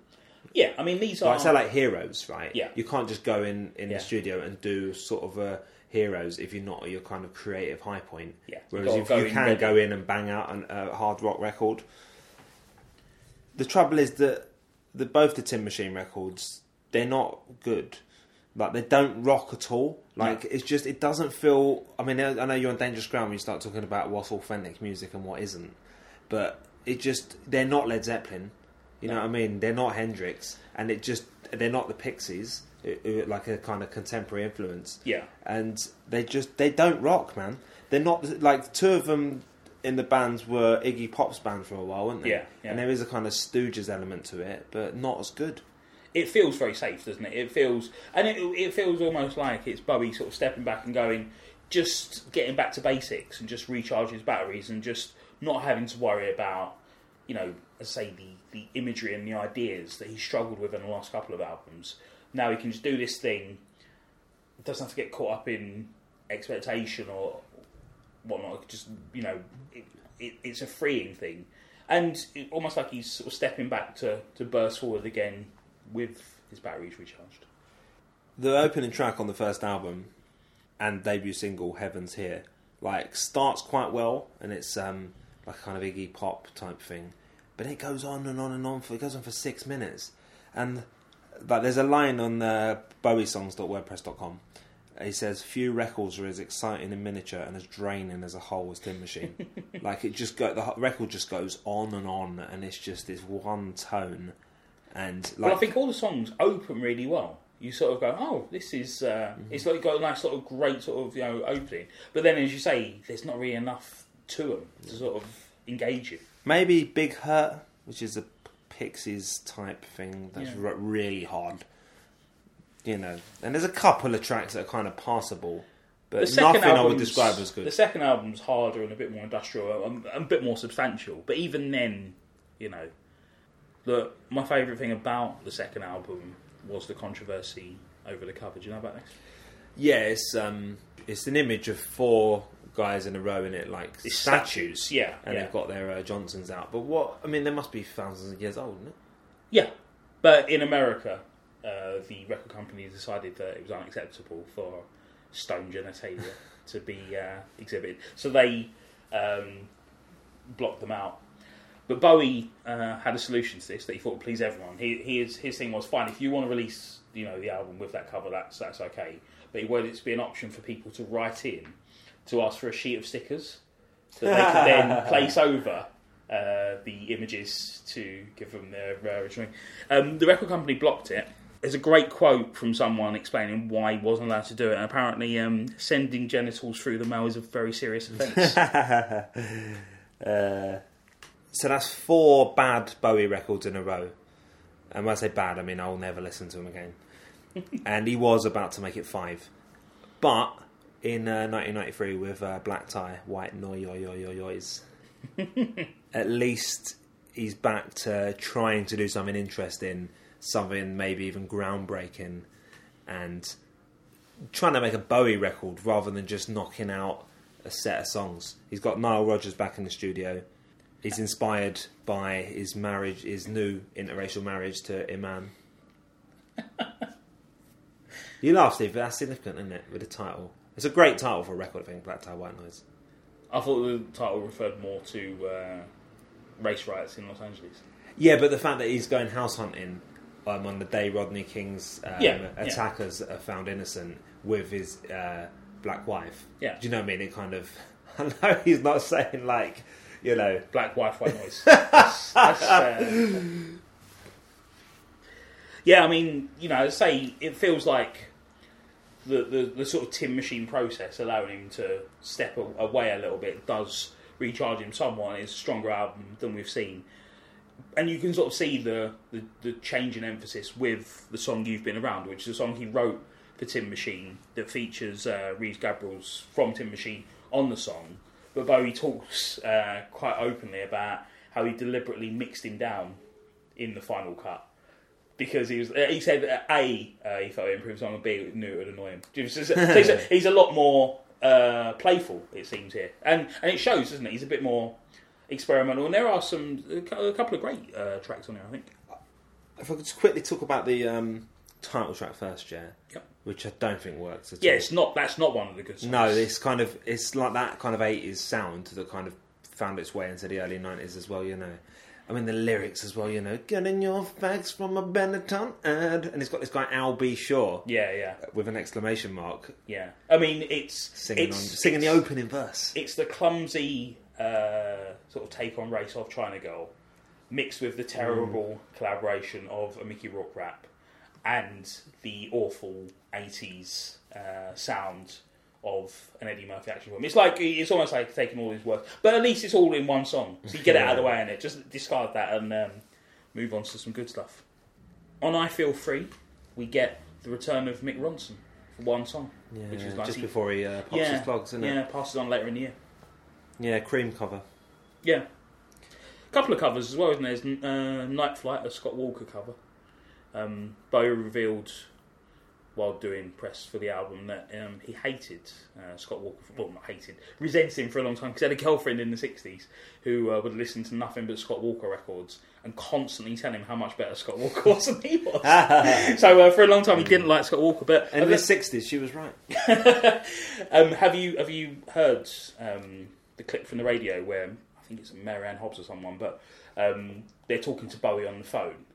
Yeah, I mean, these are... I say like Heroes, right? Yeah. You can't just go in the studio and do sort of a Heroes if you're not at your kind of creative high point. Yeah. Whereas if you can go in and bang out a hard rock record. The trouble is that both the Tin Machine records, they're not good. Like, they don't rock at all. Like, it's just, it doesn't feel... I mean, I know you're on dangerous ground when you start talking about what's authentic music and what isn't. But it just... They're not Led Zeppelin. You know what I mean? They're not Hendrix. And it just... They're not the Pixies. It, like, a kind of contemporary influence. Yeah. And they just... They don't rock, man. They're not... Like, two of them in the bands were Iggy Pop's band for a while, weren't they? Yeah. And there is a kind of Stooges element to it, but not as good. It feels very safe, doesn't it? It feels almost like it's Bowie sort of stepping back and going, just getting back to basics and just recharging his batteries and just not having to worry about, you know, as I say, the imagery and the ideas that he struggled with in the last couple of albums. Now he can just do this thing. It doesn't have to get caught up in expectation or whatnot. Just, you know, it's a freeing thing, and it, almost like he's sort of stepping back to burst forward again with his batteries recharged. The opening track on the first album and debut single, Heaven's Here, like, starts quite well, and it's like a kind of Iggy Pop type thing, but it goes on and on and on for 6 minutes. And like, there's a line on the BowieSongs.wordpress.com. He says, few records are as exciting in miniature and as draining as a whole as Tin Machine. Like, the record just goes on, and it's just this one tone. And like, well, I think all the songs open really well. you sort of go, oh, this is... It's like got a nice sort of great sort of, you know, opening. But then, as you say, there's not really enough to them to sort of engage you. Maybe Big Hurt, which is a Pixies type thing that's really hard. You know, and there's a couple of tracks that are kind of passable, but nothing I would describe as good. The second album's harder and a bit more industrial and a bit more substantial. But even then, you know, look, my favourite thing about the second album was the controversy over the cover. Do you know about this? Yeah, it's an image of four guys in a row in it, like it's statues. Yeah, and they've got their Johnsons out. But what I mean, they must be thousands of years old, isn't it? Yeah, but in America. The record company decided that it was unacceptable for stone genitalia to be exhibited. So they blocked them out. But Bowie had a solution to this that he thought would please everyone. His thing was, fine, if you want to release, you know, the album with that cover, that's okay. But he wanted it to be an option for people to write in to ask for a sheet of stickers so that they could then place over the images to give them their original. The record company blocked it. There's a great quote from someone explaining why he wasn't allowed to do it, and apparently sending genitals through the mail is a very serious offence. So that's four bad Bowie records in a row. And when I say bad, I mean I'll never listen to them again. And he was about to make it five. But in 1993 with Black Tie, White Noise, at least he's back to trying to do something interesting, something maybe even groundbreaking, and trying to make a Bowie record rather than just knocking out a set of songs. He's got Nile Rodgers back in the studio. He's inspired by his marriage, his new interracial marriage to Iman. You laugh, Steve, but that's significant, isn't it, with the title? It's a great title for a record, I think, Black Tie, White Noise. I thought the title referred more to race riots in Los Angeles. Yeah, but the fact that he's going house hunting on the day Rodney King's attackers are found innocent with his black wife. Yeah. Do you know what I mean? It kind of... I know he's not saying, like, you know... Black wife, white noise. That's yeah, I mean, you know, say it feels like... The sort of tin machine process allowing him to step away a little bit does recharge him somewhat. It's a stronger album than we've seen. And you can sort of see the change in emphasis with the song You've Been Around, which is a song he wrote for Tin Machine that features Reeves Gabrels from Tin Machine on the song. But Bowie talks quite openly about how he deliberately mixed him down in the final cut. Because he said A, he felt it improved on, and B, knew it would annoy him. So he's a lot more playful, it seems, here. And it shows, doesn't it? He's a bit more experimental. And there are a couple of great tracks on there, I think. If I could just quickly talk about the title track first, which I don't think works at all. Yeah, that's not one of the good songs. No, it's like that kind of 80s sound that kind of found its way into the early 90s as well, you know. I mean, the lyrics as well, you know, getting your facts from a Benetton ad. And it's got this guy, Al B. Shaw. Yeah, yeah. With an exclamation mark. Yeah. I mean, it's... Singing the opening verse. It's the clumsy sort of take on Race Off China Girl mixed with the terrible collaboration of a Mickey Rourke rap and the awful 80s sound of an Eddie Murphy action film. It's almost like taking all his work, but at least it's all in one song. So you get it out of the way, and just discard that and move on to some good stuff. On I Feel Free, we get the return of Mick Ronson for one song, which is like just before he pops his clogs, isn't it? Yeah, passes on later in the year. Yeah, Cream cover. Yeah, a couple of covers as well, isn't there? There's Night Flight, a Scott Walker cover. Bowie revealed, while doing press for the album, that he hated Scott Walker, resented him for a long time, because he had a girlfriend in the 60s who would listen to nothing but Scott Walker records and constantly tell him how much better Scott Walker was than he was. So for a long time he didn't like Scott Walker. But in the 60s, she was right. Have you heard the clip from the radio where, I think it's Marianne Hobbs or someone, but they're talking to Bowie on the phone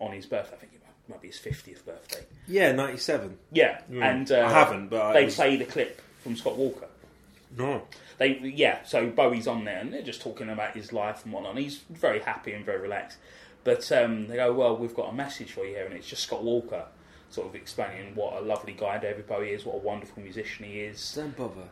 on his birthday, I think. Might be his 50th birthday. Yeah, 97. Yeah, and I haven't. But they play the clip from Scott Walker. No, so Bowie's on there, and they're just talking about his life and whatnot. He's very happy and very relaxed. But they go, well, we've got a message for you here, and it's just Scott Walker sort of explaining what a lovely guy David Bowie is, what a wonderful musician he is. Don't bother.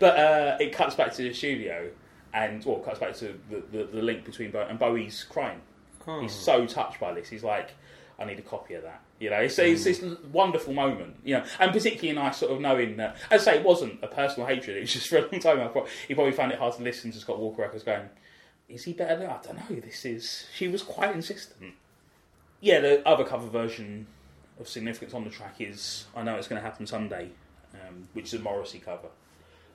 But it cuts back to the studio, and well, cuts back to the link between Bowie, and Bowie's crying. Oh. He's so touched by this. He's like, I need a copy of that. You know, it's this wonderful moment. You know, and particularly nice sort of knowing that. As I say, it wasn't a personal hatred. It was just for a long time. He probably found it hard to listen to Scott Walker records going, is he better than? I don't know. This is. She was quite insistent. Yeah, the other cover version of Significance on the track is I Know It's Going to Happen Someday, which is a Morrissey cover.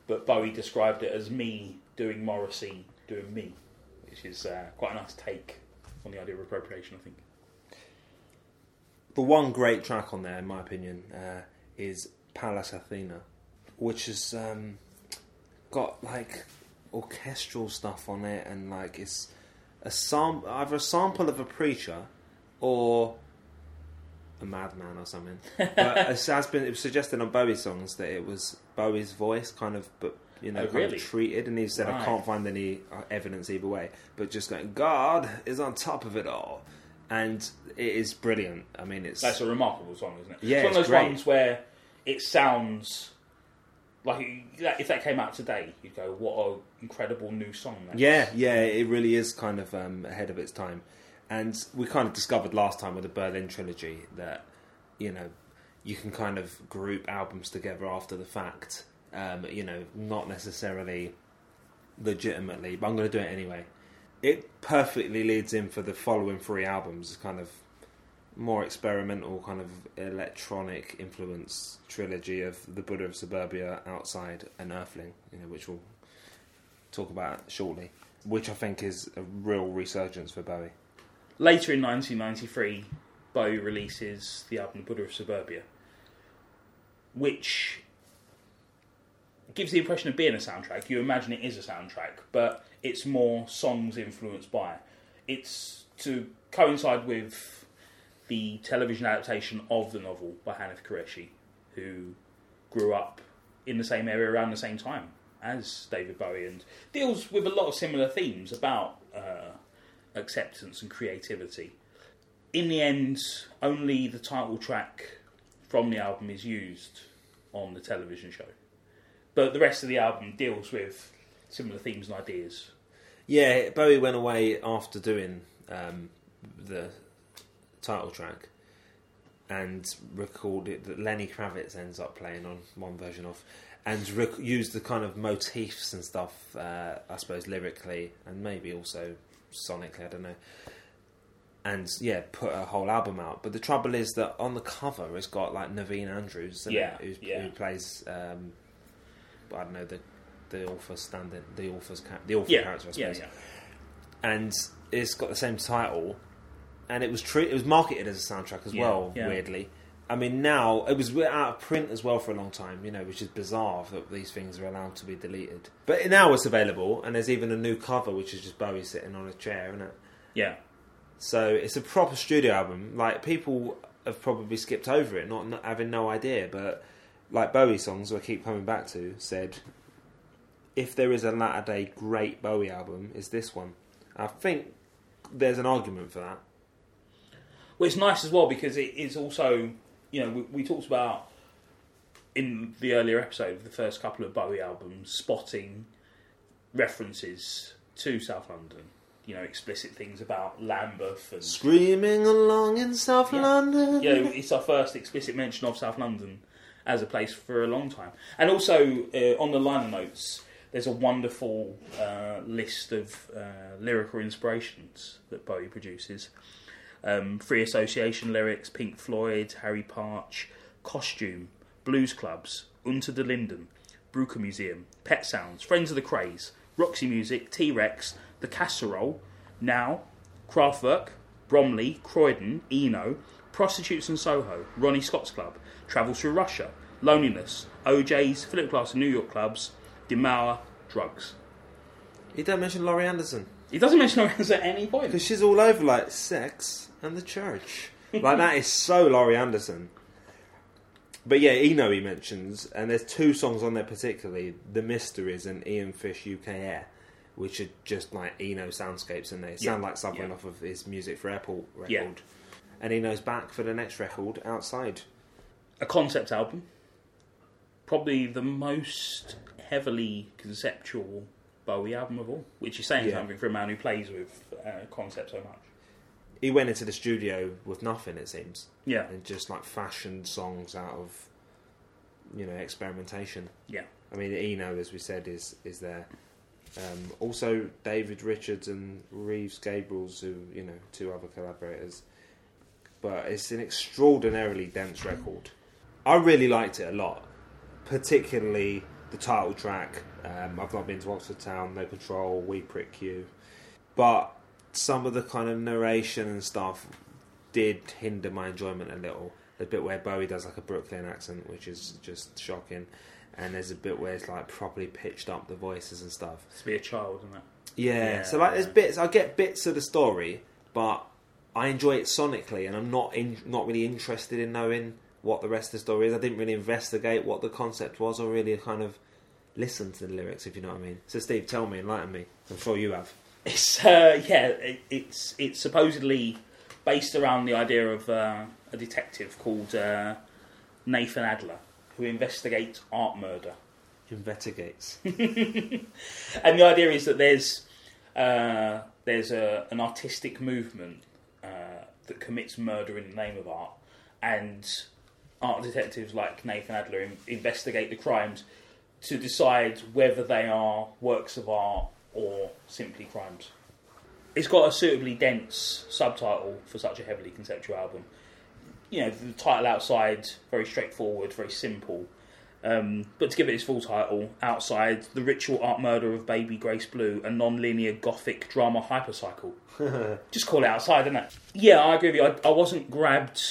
But Bowie described it as me doing Morrissey doing me, which is quite a nice take on the idea of appropriation, I think. The one great track on there, in my opinion, is Pallas Athena, which has got like orchestral stuff on it, and like it's either a sample of a preacher or a madman or something. But it was suggested on Bowie Songs that it was Bowie's voice, kind of, but you know, kind of treated, and he said, right, I can't find any evidence either way, but just going, God is on top of it all, and it is brilliant. I mean, that's a remarkable song, isn't it? Yeah, it's one of those ones where it sounds like if that came out today, you'd go, what an incredible new song that is. Yeah, it really is kind of ahead of its time. And we kind of discovered last time with the Berlin trilogy that, you know, you can kind of group albums together after the fact, you know, not necessarily legitimately, but I'm going to do it anyway. It perfectly leads in for the following three albums, kind of more experimental, kind of electronic influence trilogy of The Buddha of Suburbia, Outside and Earthling, you know, which we'll talk about shortly, which I think is a real resurgence for Bowie. Later in 1993, Bowie releases the album The Buddha of Suburbia, which gives the impression of being a soundtrack. You imagine it is a soundtrack, but it's more songs influenced by. It's to coincide with the television adaptation of the novel by Hanif Qureshi, who grew up in the same area around the same time as David Bowie and deals with a lot of similar themes about acceptance and creativity. In the end, only the title track from the album is used on the television show, but the rest of the album deals with similar themes and ideas. Yeah, Bowie went away after doing the title track and recorded that Lenny Kravitz ends up playing on one version of, and used the kind of motifs and stuff, I suppose lyrically and maybe also sonically, I don't know, and yeah, put a whole album out. But the trouble is that on the cover it's got like Naveen Andrews, who plays I don't know, the author character, I suppose. Yeah. And it's got the same title, and it was marketed as a soundtrack as weirdly. I mean, now it was out of print as well for a long time, you know, which is bizarre that these things are allowed to be deleted. But now it's available, and there's even a new cover, which is just Bowie sitting on a chair, isn't it? Yeah. So it's a proper studio album. Like, people have probably skipped over it, not having no idea. But like Bowie Songs, I keep coming back to, said, if there is a latter-day great Bowie album, it's this one. I think there's an argument for that. Well, it's nice as well, because it is also, you know, we talked about in the earlier episode, the first couple of Bowie albums, spotting references to South London. You know, explicit things about Lambeth and screaming along in South London. You know, it's our first explicit mention of South London as a place for a long time. And also on the liner notes, there's a wonderful list of lyrical inspirations that Bowie produces. Free Association lyrics, Pink Floyd, Harry Parch, Costume, Blues Clubs, Unter den Linden, Brooker Museum, Pet Sounds, Friends of the Craze, Roxy Music, T-Rex, The Casserole, Now, Kraftwerk, Bromley, Croydon, Eno, Prostitutes in Soho, Ronnie Scott's Club, Travel Through Russia, Loneliness, OJ's, Philip Glass and New York Clubs, Demour, Drugs. You don't mention Laurie Anderson. He doesn't mention Laurie Anderson at any point. Because she's all over, like, sex and the church. Like, that is so Laurie Anderson. But yeah, Eno he mentions, and there's two songs on there particularly, The Mysteries and Ian Fish UK Air, which are just, like, Eno soundscapes, and they sound like something off of his Music for Airport record. Yeah. and Eno's back for the next record, Outside. A concept album. Probably the most heavily conceptual Bowie album of all, which is saying something for a man who plays with concept so much. He went into the studio with nothing, it seems. Yeah. And just, like, fashioned songs out of, you know, experimentation. Yeah. I mean, Eno, as we said, is there. Also, David Richards and Reeves Gabrels, who, you know, two other collaborators. But it's an extraordinarily dense record. I really liked it a lot, particularly the title track, I've Not Been to Oxford Town, No Control, We Prick You. But some of the kind of narration and stuff did hinder my enjoyment a little. The bit where Bowie does like a Brooklyn accent, which is just shocking. And there's a bit where it's like properly pitched up the voices and stuff. It's to be a child, isn't it? Yeah. So like, there's bits. I get bits of the story, but I enjoy it sonically, and I'm not really interested in knowing what the rest of the story is. I didn't really investigate what the concept was, or really kind of listen to the lyrics, if you know what I mean. So Steve, tell me, enlighten me. I'm sure you have. It's it's supposedly based around the idea of a detective called Nathan Adler, who investigates art murder. Investigates. And the idea is that there's an artistic movement that commits murder in the name of art, and art detectives like Nathan Adler investigate the crimes to decide whether they are works of art or simply crimes. It's got a suitably dense subtitle for such a heavily conceptual album. You know, the title Outside, very straightforward, very simple. But to give it its full title, Outside, the Ritual Art Murder of Baby Grace Blue, a non-linear gothic drama hypercycle. Just call it Outside, innit? Yeah, I agree with you. I wasn't grabbed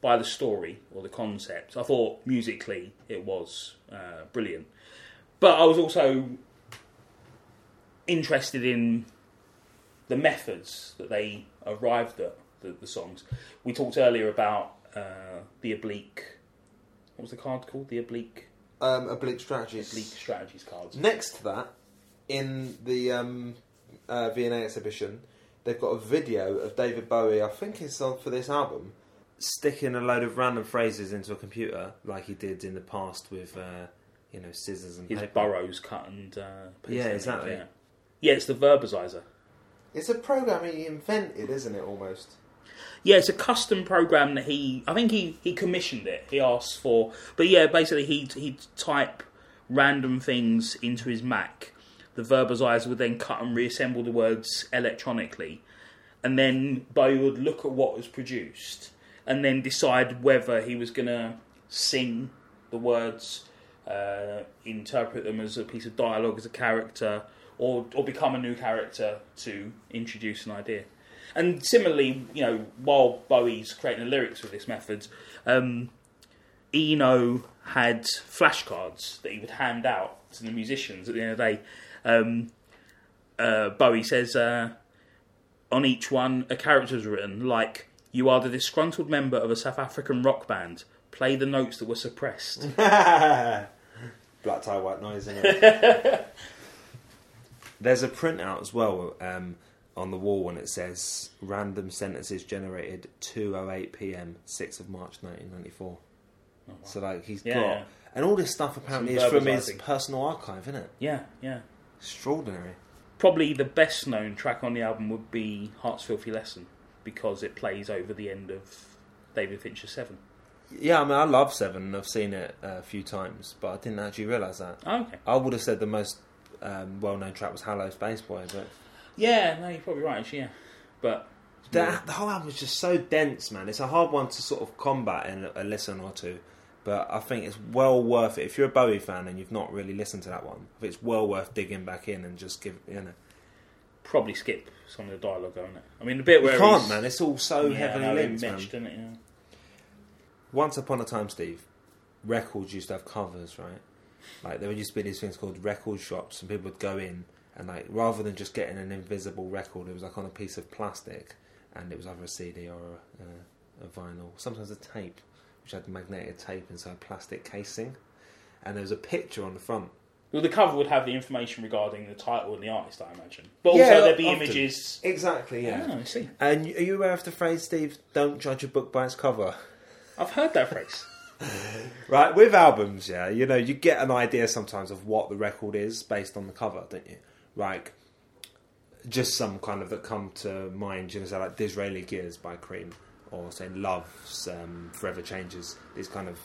by the story or the concept. I thought musically it was brilliant. But I was also interested in the methods that they arrived at, the songs. We talked earlier about the Oblique... What was the card called? The Oblique... Oblique Strategies. Oblique Strategies cards. Next to that, in the V&A exhibition, they've got a video of David Bowie, I think it's for this album, sticking a load of random phrases into a computer, like he did in the past with, you know, scissors and his paper. His burrows cut and... yeah, exactly. Yeah. Yeah, it's the verbalizer. It's a program he invented, isn't it, almost? Yeah, it's a custom program that I think he commissioned it. He asked for... But yeah, basically he'd type random things into his Mac. The verbalizer would then cut and reassemble the words electronically. And then Bowie would look at what was produced and then decide whether he was going to sing the words, interpret them as a piece of dialogue, as a character... Or become a new character to introduce an idea. And similarly, you know, while Bowie's creating the lyrics with this method, Eno had flashcards that he would hand out to the musicians at the end of the day. Bowie says, on each one, a character is written, like, you are the disgruntled member of a South African rock band. Play the notes that were suppressed. Black tie, white noise, isn't it? There's a printout as well on the wall, and it says "Random sentences generated 2:08 p.m. 6th of March 1994." Oh, wow. So like he's got, and all this stuff apparently is from his personal archive, isn't it? Yeah, yeah. Extraordinary. Probably the best known track on the album would be "Heart's Filthy Lesson" because it plays over the end of David Fincher's Seven. Yeah, I mean, I love Seven, and I've seen it a few times, but I didn't actually realise that. Oh, okay. I would have said the most well-known track was Hello Space Boy, but yeah, no, you're probably right, actually, yeah. But the whole album is just so dense, man. It's a hard one to sort of combat in a listen or two, but I think it's well worth it. If you're a Bowie fan and you've not really listened to that one, I think it's well worth digging back in and just give, you know. Probably skip some of the dialogue, won't it? I mean, the bit where you can't, man. It's all so heavily linked, man. Didn't it? Yeah. Once upon a time, Steve, records used to have covers, right? Like, there would just be these things called record shops, and people would go in, and like, rather than just getting an invisible record, it was like on a piece of plastic, and it was either a CD or a vinyl, sometimes a tape, which had magnetic tape inside plastic casing, and there was a picture on the front Well, the cover would have the information regarding the title and the artist, I imagine. But also there'd be often. Images. Exactly, yeah. Oh, I see. And are you aware of the phrase, Steve, don't judge a book by its cover? I've heard that phrase. Right, with albums, yeah, you know, you get an idea sometimes of what the record is based on the cover, don't you? Like, just some kind of that come to mind, you know, so like Disraeli Gears by Cream, or saying Love's Forever Changes, these kind of...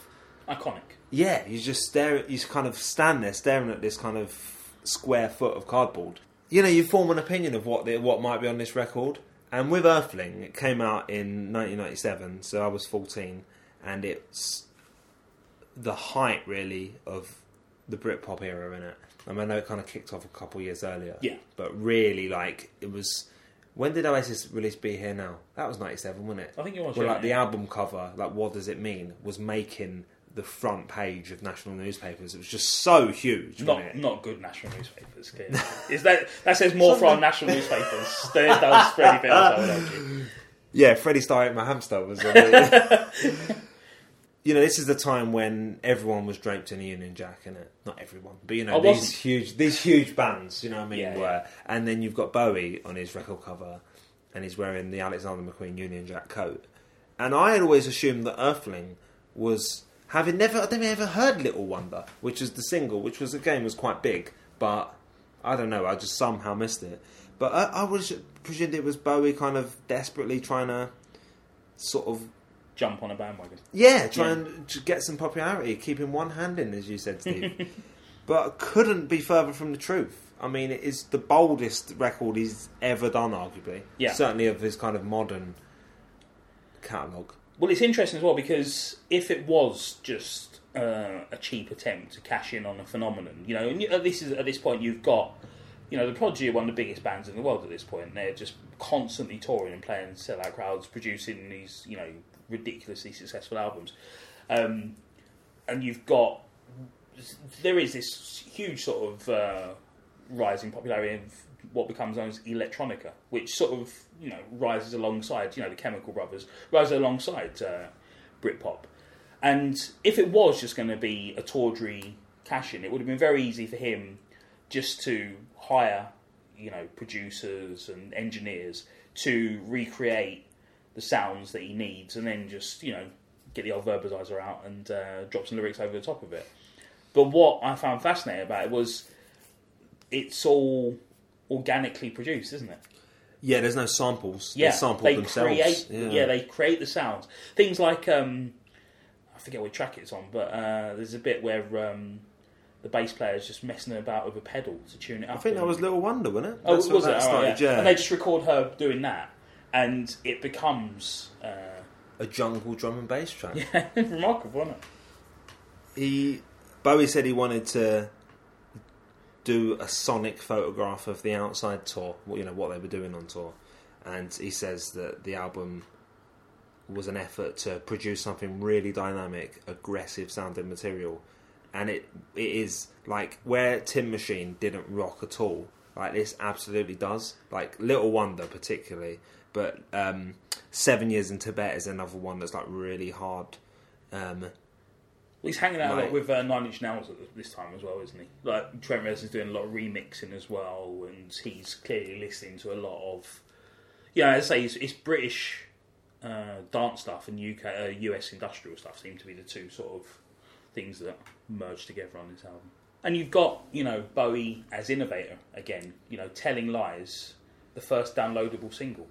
Iconic. Yeah, you just stare. You kind of stand there staring at this kind of square foot of cardboard. You know, you form an opinion of what might be on this record. And with Earthling, it came out in 1997, so I was 14, and it's the height, really, of the Britpop era, innit? I mean, I know it kind of kicked off a couple years earlier. Yeah. But really, like, it was... When did Oasis release Be Here Now? That was 97, wasn't it? I think it was, the album cover, like, What Does It Mean, was making the front page of national newspapers. It was just so huge. Not good national newspapers, kid. That says more for our national newspapers than it does Freddie Beals. Yeah, Freddie Starr Ate My Hamster was... You know, this is the time when everyone was draped in a Union Jack, innit? Not everyone, but you know, these huge bands, you know what I mean? Yeah, were. Yeah. And then you've got Bowie on his record cover, and he's wearing the Alexander McQueen Union Jack coat. And I had always assumed that Earthling was, I don't think I ever heard Little Wonder, which is the single, which was, again, was quite big, but I don't know, I just somehow missed it. But I presumed it was Bowie kind of desperately trying to sort of jump on a bandwagon. Yeah, and get some popularity, keeping one hand in, as you said, Steve. But couldn't be further from the truth. I mean, it is the boldest record he's ever done, arguably. Yeah. Certainly of his kind of modern catalogue. Well, it's interesting as well, because if it was just a cheap attempt to cash in on a phenomenon, you know, and at this point you've got... You know, the Prodigy are one of the biggest bands in the world at this point. They're just constantly touring and playing sellout crowds, producing these, you know, ridiculously successful albums. And you've got... There is this huge sort of rise in popularity of what becomes known as electronica, which sort of, you know, rises alongside, you know, the Chemical Brothers, rises alongside Britpop. And if it was just going to be a tawdry cash-in, it would have been very easy for him just to hire, you know, producers and engineers to recreate the sounds that he needs, and then just, you know, get the old verbalizer out and drop some lyrics over the top of it. But what I found fascinating about it was it's all organically produced, isn't it? Yeah, there's no samples. Yeah, they themselves. They create the sounds. Things like I forget what track it's on, but there's a bit where. The bass player is just messing about with a pedal to tune it up. I think that was Little Wonder, wasn't it? Oh, was it? Started, yeah. And they just record her doing that, and it becomes... a jungle drum and bass track. Yeah, remarkable, wasn't it? Bowie said he wanted to do a sonic photograph of the outside tour, you know, what they were doing on tour, and he says that the album was an effort to produce something really dynamic, aggressive-sounding material. And it is, like, where Tin Machine didn't rock at all, like, this absolutely does. Like, Little Wonder particularly, but 7 Years in Tibet is another one that's, like, really hard. He's hanging out a lot with Nine Inch Nails at this time as well, isn't he? Like, Trent Reznor's doing a lot of remixing as well, and he's clearly listening to a lot of... Yeah, you know, I'd say it's British dance stuff and US industrial stuff seem to be the two sort of... things that merge together on this album. And you've got, you know, Bowie as innovator again, you know, Telling Lies, the first downloadable single.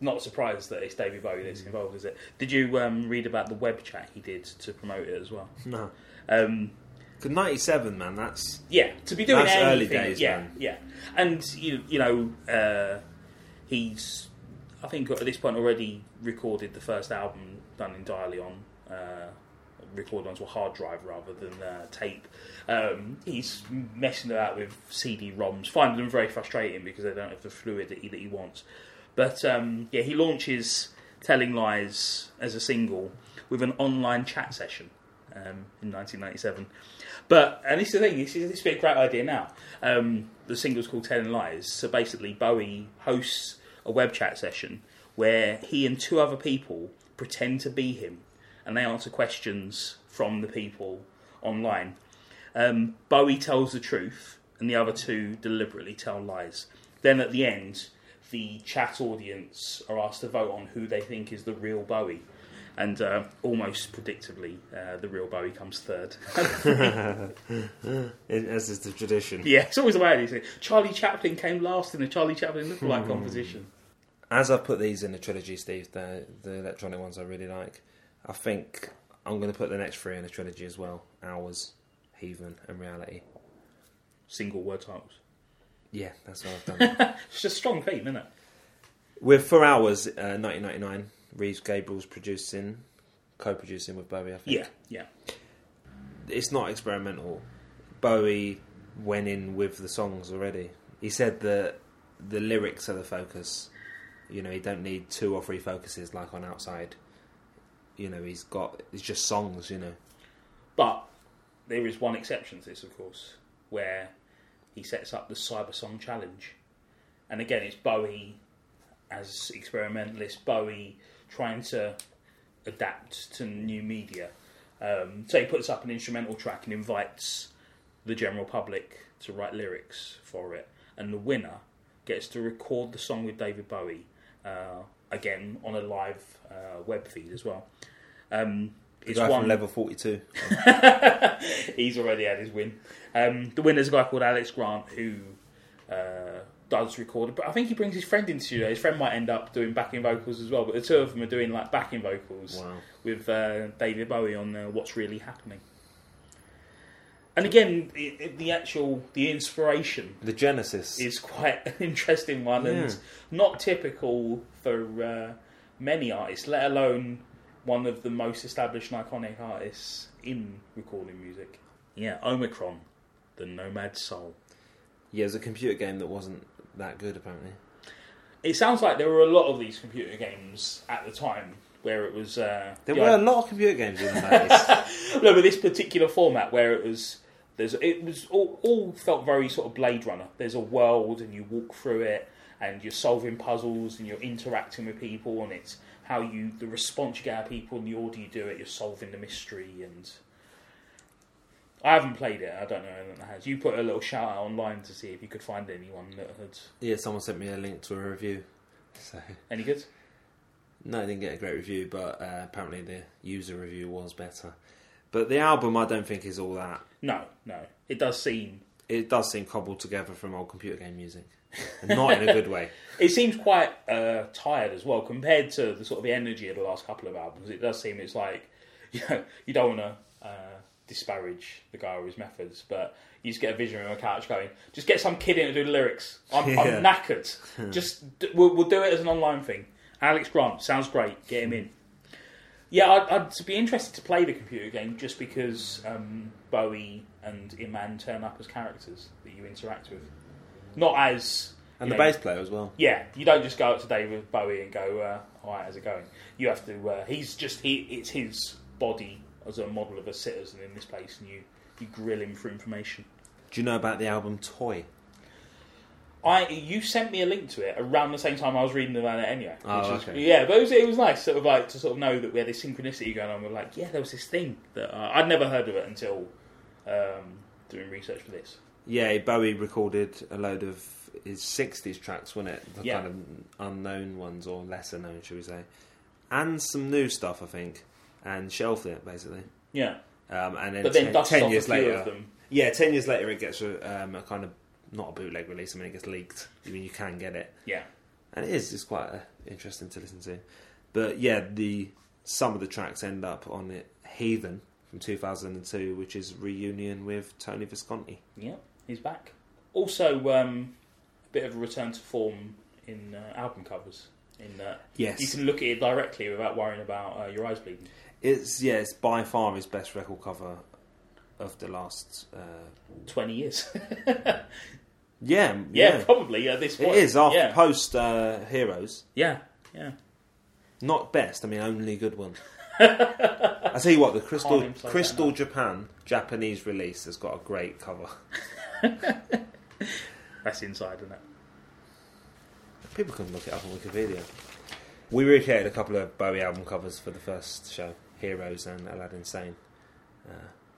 Not surprised that it's David Bowie that's involved, is it? Did you read about the web chat he did to promote it as well? No. 97, man, that's... Yeah, to be doing anything... early days, yeah, man. Yeah. And, you know, he's, I think at this point, already recorded the first album done entirely on... record onto a hard drive rather than tape. He's messing about with CD-ROMs, finding them very frustrating because they don't have the fluidity that he wants. But he launches Telling Lies as a single with an online chat session in 1997. But, and this is the thing, this would be a great idea now. The single's called Telling Lies, so basically Bowie hosts a web chat session where he and two other people pretend to be him, and they answer questions from the people online. Bowie tells the truth, and the other two deliberately tell lies. Then at the end, the chat audience are asked to vote on who they think is the real Bowie. And almost predictably, the real Bowie comes third. As is the tradition. Yeah, it's always the way it is. Charlie Chaplin came last in the Charlie Chaplin lookalike composition. As I put these in the trilogy, Steve, the electronic ones I really like, I think I'm going to put the next three in the trilogy as well. Hours, Heathen and Reality. Single word titles. Yeah, that's what I've done. It's a strong theme, isn't it? With 4 Hours, 1999, Reeves Gabriel's producing, co-producing with Bowie, I think. Yeah, yeah. It's not experimental. Bowie went in with the songs already. He said that the lyrics are the focus. You know, he don't need 2 or 3 focuses like on Outside. You know, it's just songs, you know. But there is one exception to this, of course, where he sets up the Cyber Song Challenge. And again, it's Bowie as experimentalist, Bowie trying to adapt to new media. So he puts up an instrumental track and invites the general public to write lyrics for it. And the winner gets to record the song with David Bowie, again, on a live web feed as well. It's a guy from Level 42. He's already had his win. The winner's a guy called Alex Grant, who does record, but I think he brings his friend into studio. His friend might end up doing backing vocals as well, but the two of them are doing like backing vocals with David Bowie on What's Really Happening. And again, the inspiration, the genesis, is quite an interesting one, and not typical for many artists, let alone one of the most established and iconic artists in recording music. Yeah, Omicron, the Nomad Soul. Yeah, it was a computer game that wasn't that good, apparently. It sounds like there were a lot of these computer games at the time, where it was... There were a lot of computer games in the 90s. No, but this particular format, where it was... It was all felt very sort of Blade Runner. There's a world, and you walk through it, and you're solving puzzles, and you're interacting with people, and it's how the response you get out of people, and the order you do it, you're solving the mystery, and... I haven't played it, I don't know how. You put a little shout out online to see if you could find anyone that had... Yeah, someone sent me a link to a review. So. Any good? No, I didn't get a great review, but apparently the user review was better. But the album, I don't think, is all that. No. It does seem cobbled together from old computer game music. And not in a good way. It seems quite tired as well, compared to the sort of the energy of the last couple of albums. It does seem it's like, you know, you don't want to... disparage the guy or his methods, but you just get a vision on a couch going, just get some kid in to do the lyrics. I'm knackered. We'll do it as an online thing. Alex Grant, sounds great, get him in. Yeah, I'd be interested to play the computer game just because Bowie and Iman turn up as characters that you interact with. Not as... And the bass player as well. Yeah, you don't just go up to David Bowie and go, alright, how's it going? You have to... it's his body as a model of a citizen in this place, and you grill him for information. Do you know about the album Toy? You sent me a link to it around the same time I was reading about it anyway. Oh, okay. Yeah, but it was nice sort of like to sort of know that we had this synchronicity going on. We're like, yeah, there was this thing that I'd never heard of it until doing research for this. Yeah, Bowie recorded a load of his 60s tracks, wasn't it? The kind of unknown ones, or lesser known, should we say. And some new stuff, I think. And shelved it, basically. Yeah. And then, but then ten years later, 10 years later, it gets a kind of, not a bootleg release, I mean, it gets leaked. I mean, you can get it. Yeah. And it's quite interesting to listen to. But yeah, some of the tracks end up on it. Heathen from 2002, which is reunion with Tony Visconti. Yeah, he's back. Also, a bit of a return to form in album covers. In that, yes, you can look at it directly without worrying about your eyes bleeding. It's by far his best record cover of the last 20 years. yeah, probably at this point. It is after post Heroes. Yeah, yeah. Not best, I mean, only good one. I tell you what, the Crystal Japan Japanese release has got a great cover. That's inside, isn't it? People can look it up on Wikipedia. We recreated a couple of Bowie album covers for the first show, Heroes and Aladdin Sane.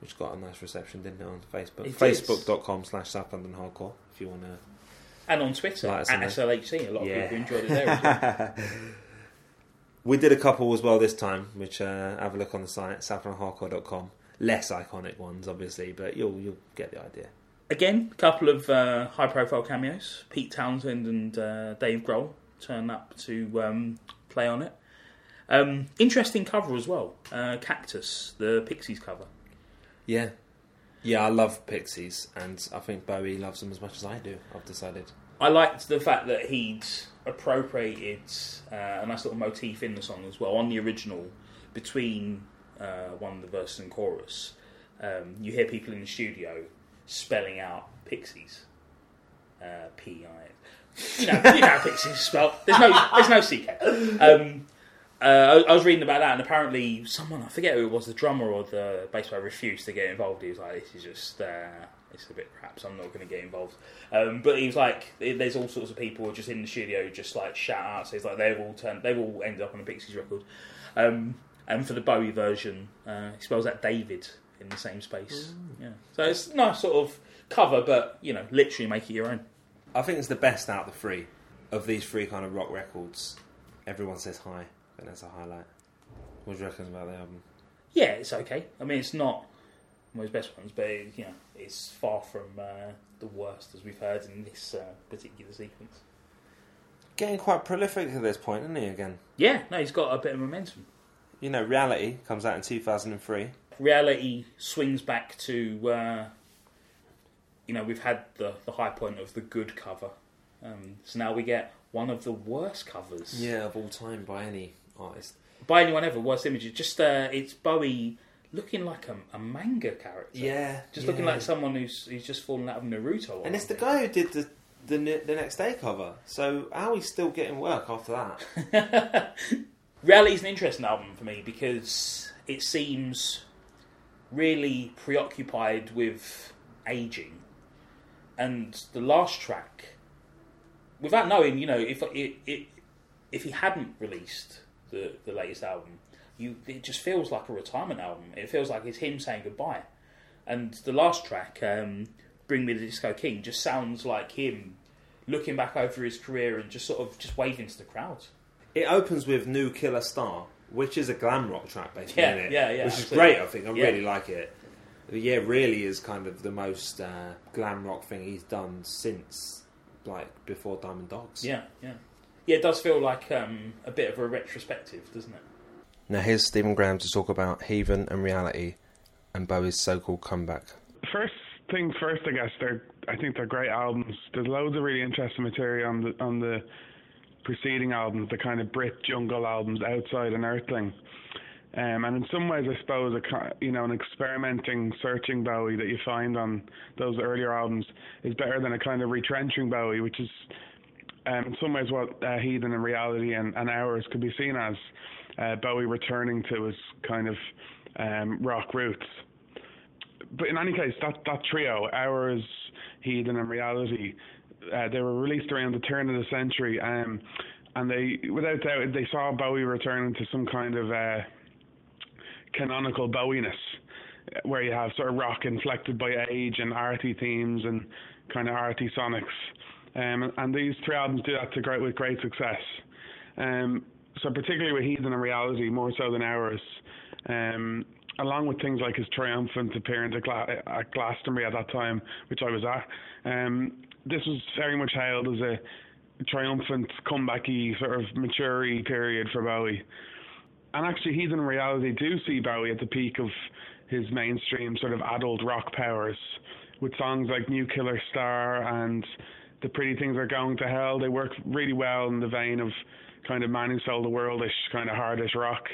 which got a nice reception, didn't it, on Facebook? Facebook.com/SouthLondonHardcore if you want to. And on Twitter, at SLHC. A lot of people enjoyed it there as well. We did a couple as well this time, which have a look on the site, southlandhardcore.com. Less iconic ones, obviously, but you'll get the idea. Again, a couple of high-profile cameos. Pete Townsend and Dave Grohl turned up to play on it. Interesting cover as well. Cactus, the Pixies cover. Yeah. Yeah, I love Pixies, and I think Bowie loves them as much as I do, I've decided. I liked the fact that he'd appropriated a nice little motif in the song as well, on the original, between one of the verses and chorus. You hear people in the studio spelling out Pixies. P-I... You know how Pixies is spelled. There's no CK. I was reading about that, and apparently someone, I forget who it was, the drummer or the bass player, refused to get involved. He was like, this is just, it's a bit crap, so I'm not going to get involved. But he was like, there's all sorts of people just in the studio just like shout out. So it's like they've all ended up on a Pixies record. And for the Bowie version, he spells out David in the same space. Yeah. So it's a nice sort of cover, but, literally make it your own. I think it's the best out of the three. Of these three kind of rock records, everyone says hi. And that's a highlight. What do you reckon about the album? Yeah, it's okay. I mean, it's not one of his best ones, but it's far from the worst as we've heard in this particular sequence. Getting quite prolific at this point, isn't he, again? Yeah, no, he's got a bit of momentum. Reality comes out in 2003. Reality swings back to, we've had the high point of the good cover. So now we get one of the worst covers. Yeah, of all time by any artist. By anyone ever, worst images. Just, it's Bowie looking like a manga character. Yeah. Just looking like someone who's just fallen out of Naruto. And it's the guy who did the Next Day cover. So how he's still getting work after that? Reality's an interesting album for me because it seems really preoccupied with ageing. And the last track... Without knowing, if he hadn't released the latest album, it just feels like a retirement album. It feels like it's him saying goodbye. And the last track, "Bring Me the Disco King," just sounds like him looking back over his career and just sort of just waving to the crowd. It opens with "New Killer Star," which is a glam rock track, basically. Yeah, isn't it? Yeah. Which absolutely. Is great. I think I really like it. Yeah, really is kind of the most glam rock thing he's done since. Like before Diamond Dogs. Yeah, it does feel like a bit of a retrospective, doesn't it? Now here's Stephen Graham to talk about Heathen and Reality and Bowie's so-called comeback. First thing first, I guess, I think they're great albums. There's loads of really interesting material on the preceding albums, the kind of Brit jungle albums, Outside and Earthling. And in some ways, I suppose, an experimenting, searching Bowie that you find on those earlier albums is better than a kind of retrenching Bowie, which is in some ways what Heathen and Reality and Hours could be seen as, Bowie returning to his kind of rock roots. But in any case, that trio, Hours, Heathen and Reality, they were released around the turn of the century, and they, without doubt, they saw Bowie returning to some kind of... canonical Bowie-ness, where you have sort of rock inflected by age and arty themes and kind of arty sonics, and these three albums do that with great success. So particularly with Heathen and Reality, more so than Hours, along with things like his triumphant appearance at Glastonbury at that time, which I was at. This was very much hailed as a triumphant comebacky sort of maturity period for Bowie. And actually, Heathen and Reality do see Bowie at the peak of his mainstream sort of adult rock powers, with songs like New Killer Star and The Pretty Things Are Going to Hell. They work really well in the vein of kind of Man Who Sold the World-ish, kind of hardish rock.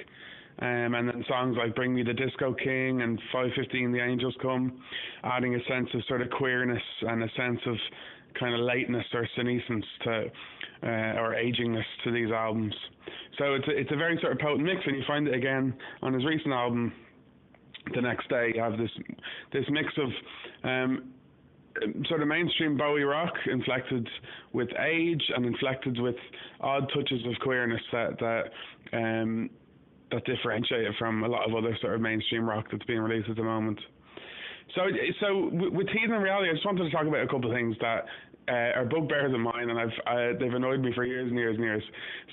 And then songs like Bring Me the Disco King and 5:15 The Angels Come, adding a sense of sort of queerness and a sense of kind of lateness or senescence or agingness to these albums. So it's a very sort of potent mix, and you find it again on his recent album, The Next Day. You have this mix of sort of mainstream Bowie rock inflected with age and inflected with odd touches of queerness that differentiate it from a lot of other sort of mainstream rock that's being released at the moment. So with teasing and reality, I just wanted to talk about a couple of things that are bugbears of mine, and they've annoyed me for years and years and years.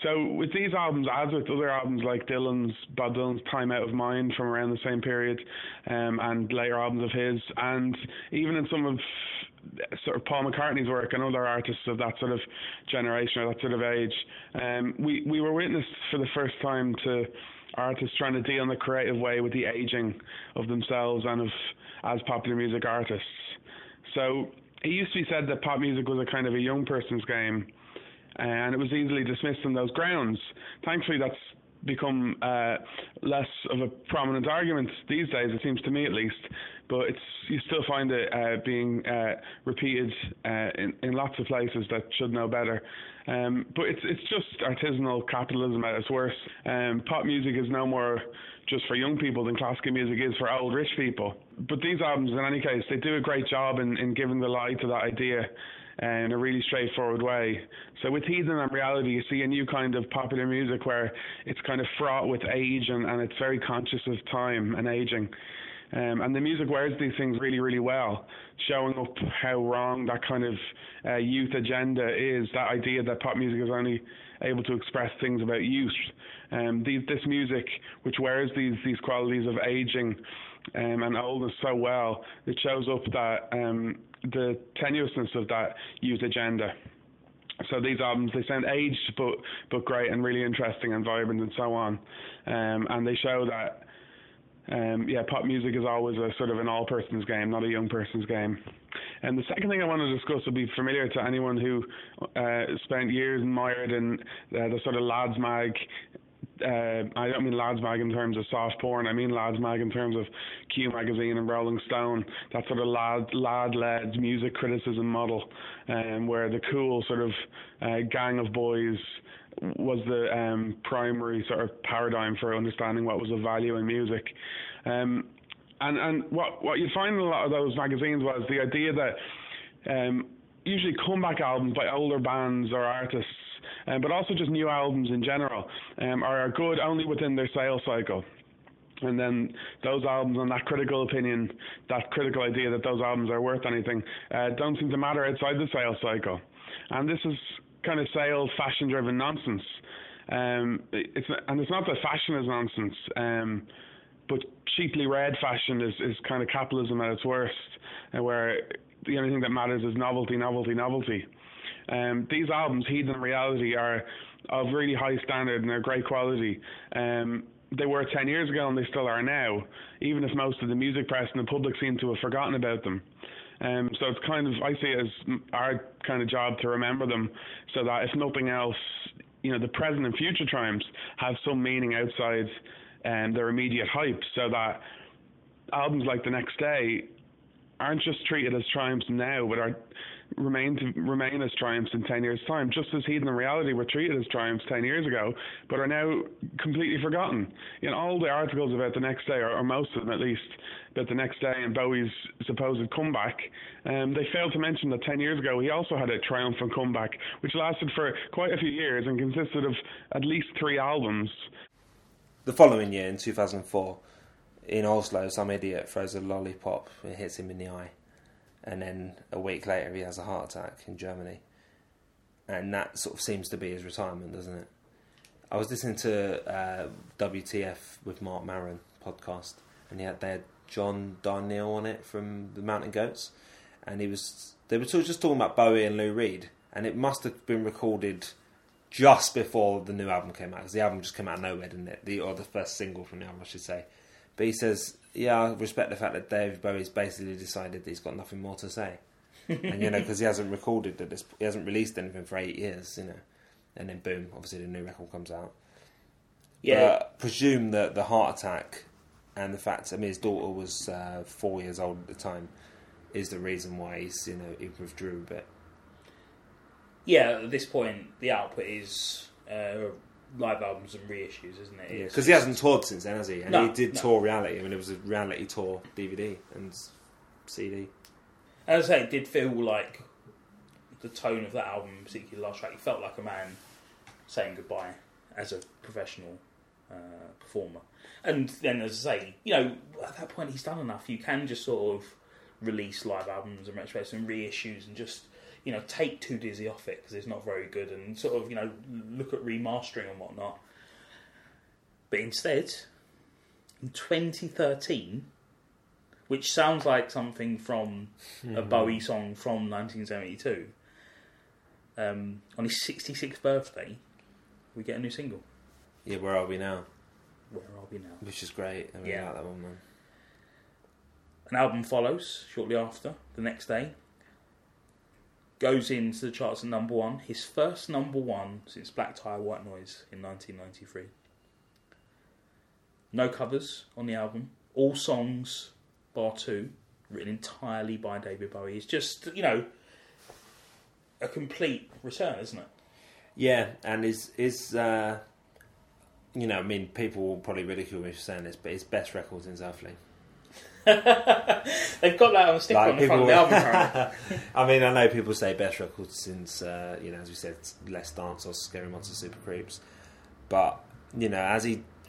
So with these albums, as with other albums like Bob Dylan's Time Out of Mind from around the same period, and later albums of his, and even in some of sort of Paul McCartney's work and other artists of that sort of generation or that sort of age, we were witness for the first time to artists trying to deal in a creative way with the aging of themselves and of as popular music artists. So it used to be said that pop music was a kind of a young person's game, and it was easily dismissed on those grounds. Thankfully, that's become less of a prominent argument these days, it seems to me at least, but you still find it being repeated in lots of places that should know better. But it's just artisanal capitalism at its worst. Pop music is no more just for young people than classical music is for old rich people. But these albums, in any case, they do a great job in giving the light to that idea in a really straightforward way. So with Heathen and Reality, you see a new kind of popular music where it's kind of fraught with age and it's very conscious of time and aging. And the music wears these things really, really well, showing up how wrong that kind of youth agenda is, that idea that pop music is only able to express things about youth. This music, which wears these qualities of aging and oldness so well, it shows up that the tenuousness of that youth agenda. So these albums, they sound aged but great and really interesting and vibrant and so on. And they show that pop music is always a sort of an all person's game, not a young person's game. And the second thing I want to discuss will be familiar to anyone who spent years mired in the sort of lads mag. I don't mean lads mag in terms of soft porn, I mean lads mag in terms of Q Magazine and Rolling Stone, that sort of lad-led music criticism model, where the cool sort of gang of boys was the primary sort of paradigm for understanding what was of value in music. And what you find in a lot of those magazines was the idea that usually comeback albums by older bands or artists, but also just new albums in general, are good only within their sales cycle. And then those albums and that critical opinion, that critical idea that those albums are worth anything, don't seem to matter outside the sales cycle. And this is kind of sales, fashion-driven nonsense. It's not that fashion is nonsense, but cheaply read fashion is kind of capitalism at its worst, where the only thing that matters is novelty, novelty, novelty. These albums, Heathen and Reality, are of really high standard and they're great quality. They were 10 years ago and they still are now, even if most of the music press and the public seem to have forgotten about them. So it's kind of, I see it as our kind of job to remember them so that if nothing else, you know, the present and future triumphs have some meaning outside their immediate hype, so that albums like The Next Day aren't just treated as triumphs now, but are remain as triumphs in 10 years' time, just as Heathen and Reality were treated as triumphs 10 years ago, but are now completely forgotten. In all the articles about The Next Day, or most of them at least, about The Next Day and Bowie's supposed comeback, they failed to mention that 10 years ago he also had a triumphant comeback, which lasted for quite a few years and consisted of at least 3 albums. The following year, in 2004, in Oslo, some idiot throws a lollipop and hits him in the eye. And then a week later he has a heart attack in Germany. And that sort of seems to be his retirement, doesn't it? I was listening to WTF with Mark Maron podcast, and they had John Darnielle on it from the Mountain Goats, and they were just talking about Bowie and Lou Reed, and it must have been recorded just before the new album came out, because the album just came out of nowhere, didn't it? The first single from the album, I should say. But he says, yeah, I respect the fact that David Bowie's basically decided that he's got nothing more to say. And, you know, because he hasn't recorded that, he hasn't released anything for 8 years, you know. And then, boom, obviously the new record comes out. Yeah. But presume that the heart attack and the fact, I mean, his daughter was 4 years old at the time, is the reason why he's, you know, he withdrew a bit. Yeah, at this point, the output is live albums and reissues, isn't it? Because he hasn't toured since then, has he? And no, he did tour Reality. I mean, it was a Reality tour DVD and CD. As I say, it did feel like the tone of that album, particularly the last track, it felt like a man saying goodbye as a professional performer. And then, as I say, you know, at that point he's done enough. You can just sort of release live albums and retrospects and reissues and just, you know, take Too Dizzy off it because it's not very good and sort of, you know, look at remastering and whatnot. But instead, in 2013, which sounds like something from a Bowie song from 1972, on his 66th birthday, we get a new single. Yeah, Where Are We Now? Where Are We Now? Which is great. I really like that one, man. An album follows shortly after, The Next Day. Goes into the charts at number one. His first number one since Black Tie, White Noise in 1993. No covers on the album. All songs, bar two, written entirely by David Bowie. It's just, you know, a complete return, isn't it? Yeah, and is you know, I mean, people will probably ridicule me for saying this, but his best record's in Southling. They've got that on a sticker on the front of the album. I mean, I know people say best record since, you know, as we said, Let's Dance or Scary Monsters Super Creeps, but you know,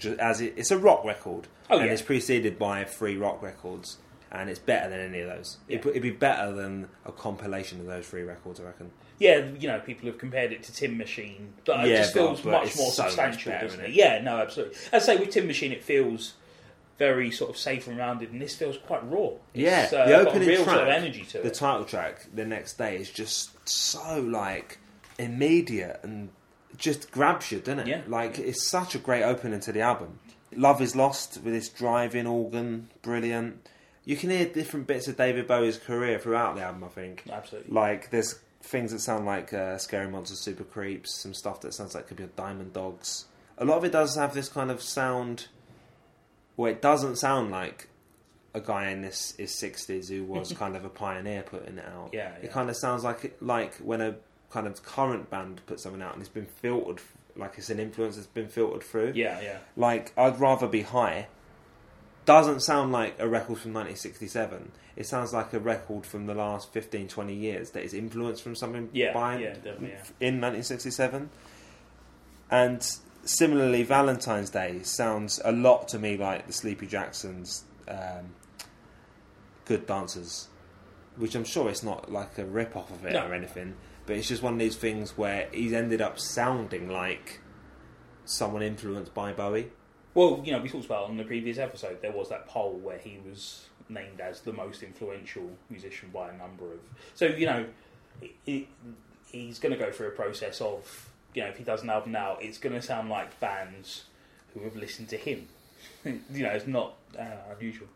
it's a rock record, and it's preceded by three rock records, and it's better than any of those. Yeah. It'd be better than a compilation of those three records, I reckon. Yeah, you know, people have compared it to Tin Machine, but it just feels much more substantial, doesn't it? Yeah, no, absolutely. I'd say with Tin Machine, it feels very sort of safe and rounded, and this feels quite raw. It's, the opening track, sort of energy to the title track, The Next Day, is just so like immediate and just grabs you, doesn't it? Yeah. Like it's such a great opening to the album. Love Is Lost with this drive-in organ, brilliant. You can hear different bits of David Bowie's career throughout the album, I think. Absolutely. Like there's things that sound like Scary Monsters, Super Creeps, some stuff that sounds like could be on Diamond Dogs. A lot of it does have this kind of sound. Well, it doesn't sound like a guy in his 60s who was kind of a pioneer putting it out. Yeah. It kind of sounds like when a kind of current band puts something out and it's been filtered, like it's an influence that's been filtered through. Yeah. Like, I'd Rather Be High doesn't sound like a record from 1967. It sounds like a record from the last 15, 20 years that is influenced from something in 1967. And similarly, Valentine's Day sounds a lot to me like the Sleepy Jackson's Good Dancers, which I'm sure it's not like a rip-off of it or anything, but it's just one of these things where he's ended up sounding like someone influenced by Bowie. Well, you know, we talked about on the previous episode, there was that poll where he was named as the most influential musician by a number of... So, you know, he's going to go through a process of... You know, if he does an album now, it's going to sound like bands who have listened to him. You know, it's not unusual.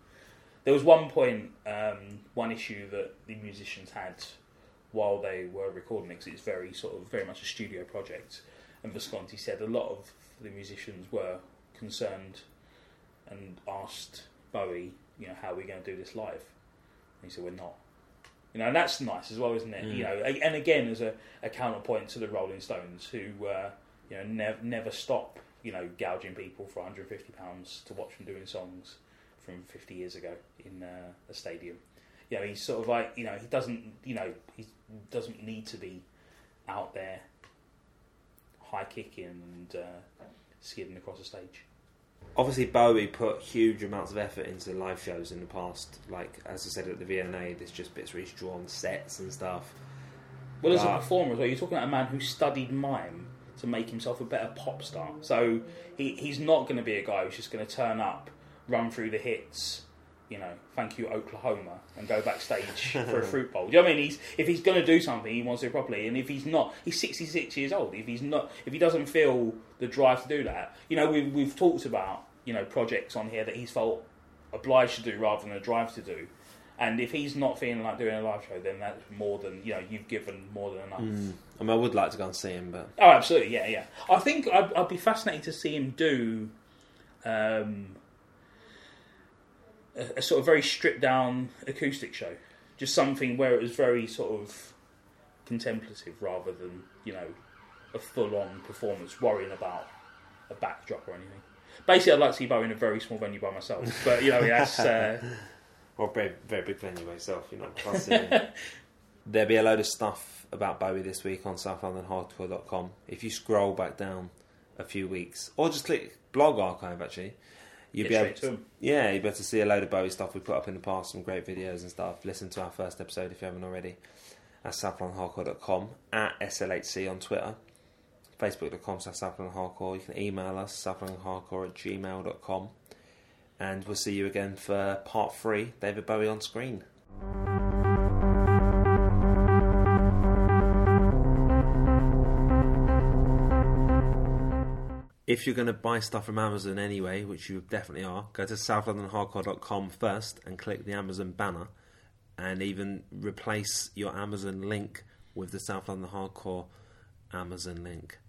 There was one point, one issue that the musicians had while they were recording it, because it's very much a studio project. And Visconti said a lot of the musicians were concerned and asked Bowie, you know, how are we going to do this live? And he said, we're not. You know, and that's nice as well, isn't it? Mm. You know, and again, as a counterpoint to the Rolling Stones, who you know never stop, you know, gouging people for £150 to watch them doing songs from 50 years ago in a stadium. You know, he's sort of like, you know, he doesn't need to be out there high kicking and skidding across a stage. Obviously, Bowie put huge amounts of effort into live shows in the past. Like, as I said, at the V&A, there's just bits where he's drawn sets and stuff. Well, as a performer as well, you're talking about a man who studied mime to make himself a better pop star. So he's not going to be a guy who's just going to turn up, run through the hits, you know, thank you, Oklahoma, and go backstage for a fruit bowl. Do you know what I mean? If he's going to do something, he wants to do it properly. And if he's not, he's 66 years old. If he doesn't feel the drive to do that, you know, we've talked about, you know, projects on here that he's felt obliged to do rather than a drive to do. And if he's not feeling like doing a live show, then that's more than, you know, you've given more than enough. I mean, I would like to go and see him, but... Oh, absolutely, yeah. I think I'd be fascinated to see him do... a sort of very stripped down acoustic show, just something where it was very sort of contemplative rather than, you know, a full on performance worrying about a backdrop or anything. Basically, I'd like to see Bowie in a very small venue by myself, but you know, that's or a very, very big venue by yourself, you know. There'll be a load of stuff about Bowie this week on southlondonhardcore.com. If you scroll back down a few weeks, or just click blog archive actually, You'd be able to see a load of Bowie stuff we put up in the past, some great videos and stuff. Listen to our first episode if you haven't already. At southlandhardcore.com, at SLHC on Twitter, facebook.com/southlandhardcore. You can email us, southlandhardcore@gmail.com. And we'll see you again for part 3, David Bowie on Screen. If you're going to buy stuff from Amazon anyway, which you definitely are, go to southlandhardcore.com first and click the Amazon banner, and even replace your Amazon link with the South London Hardcore Amazon link.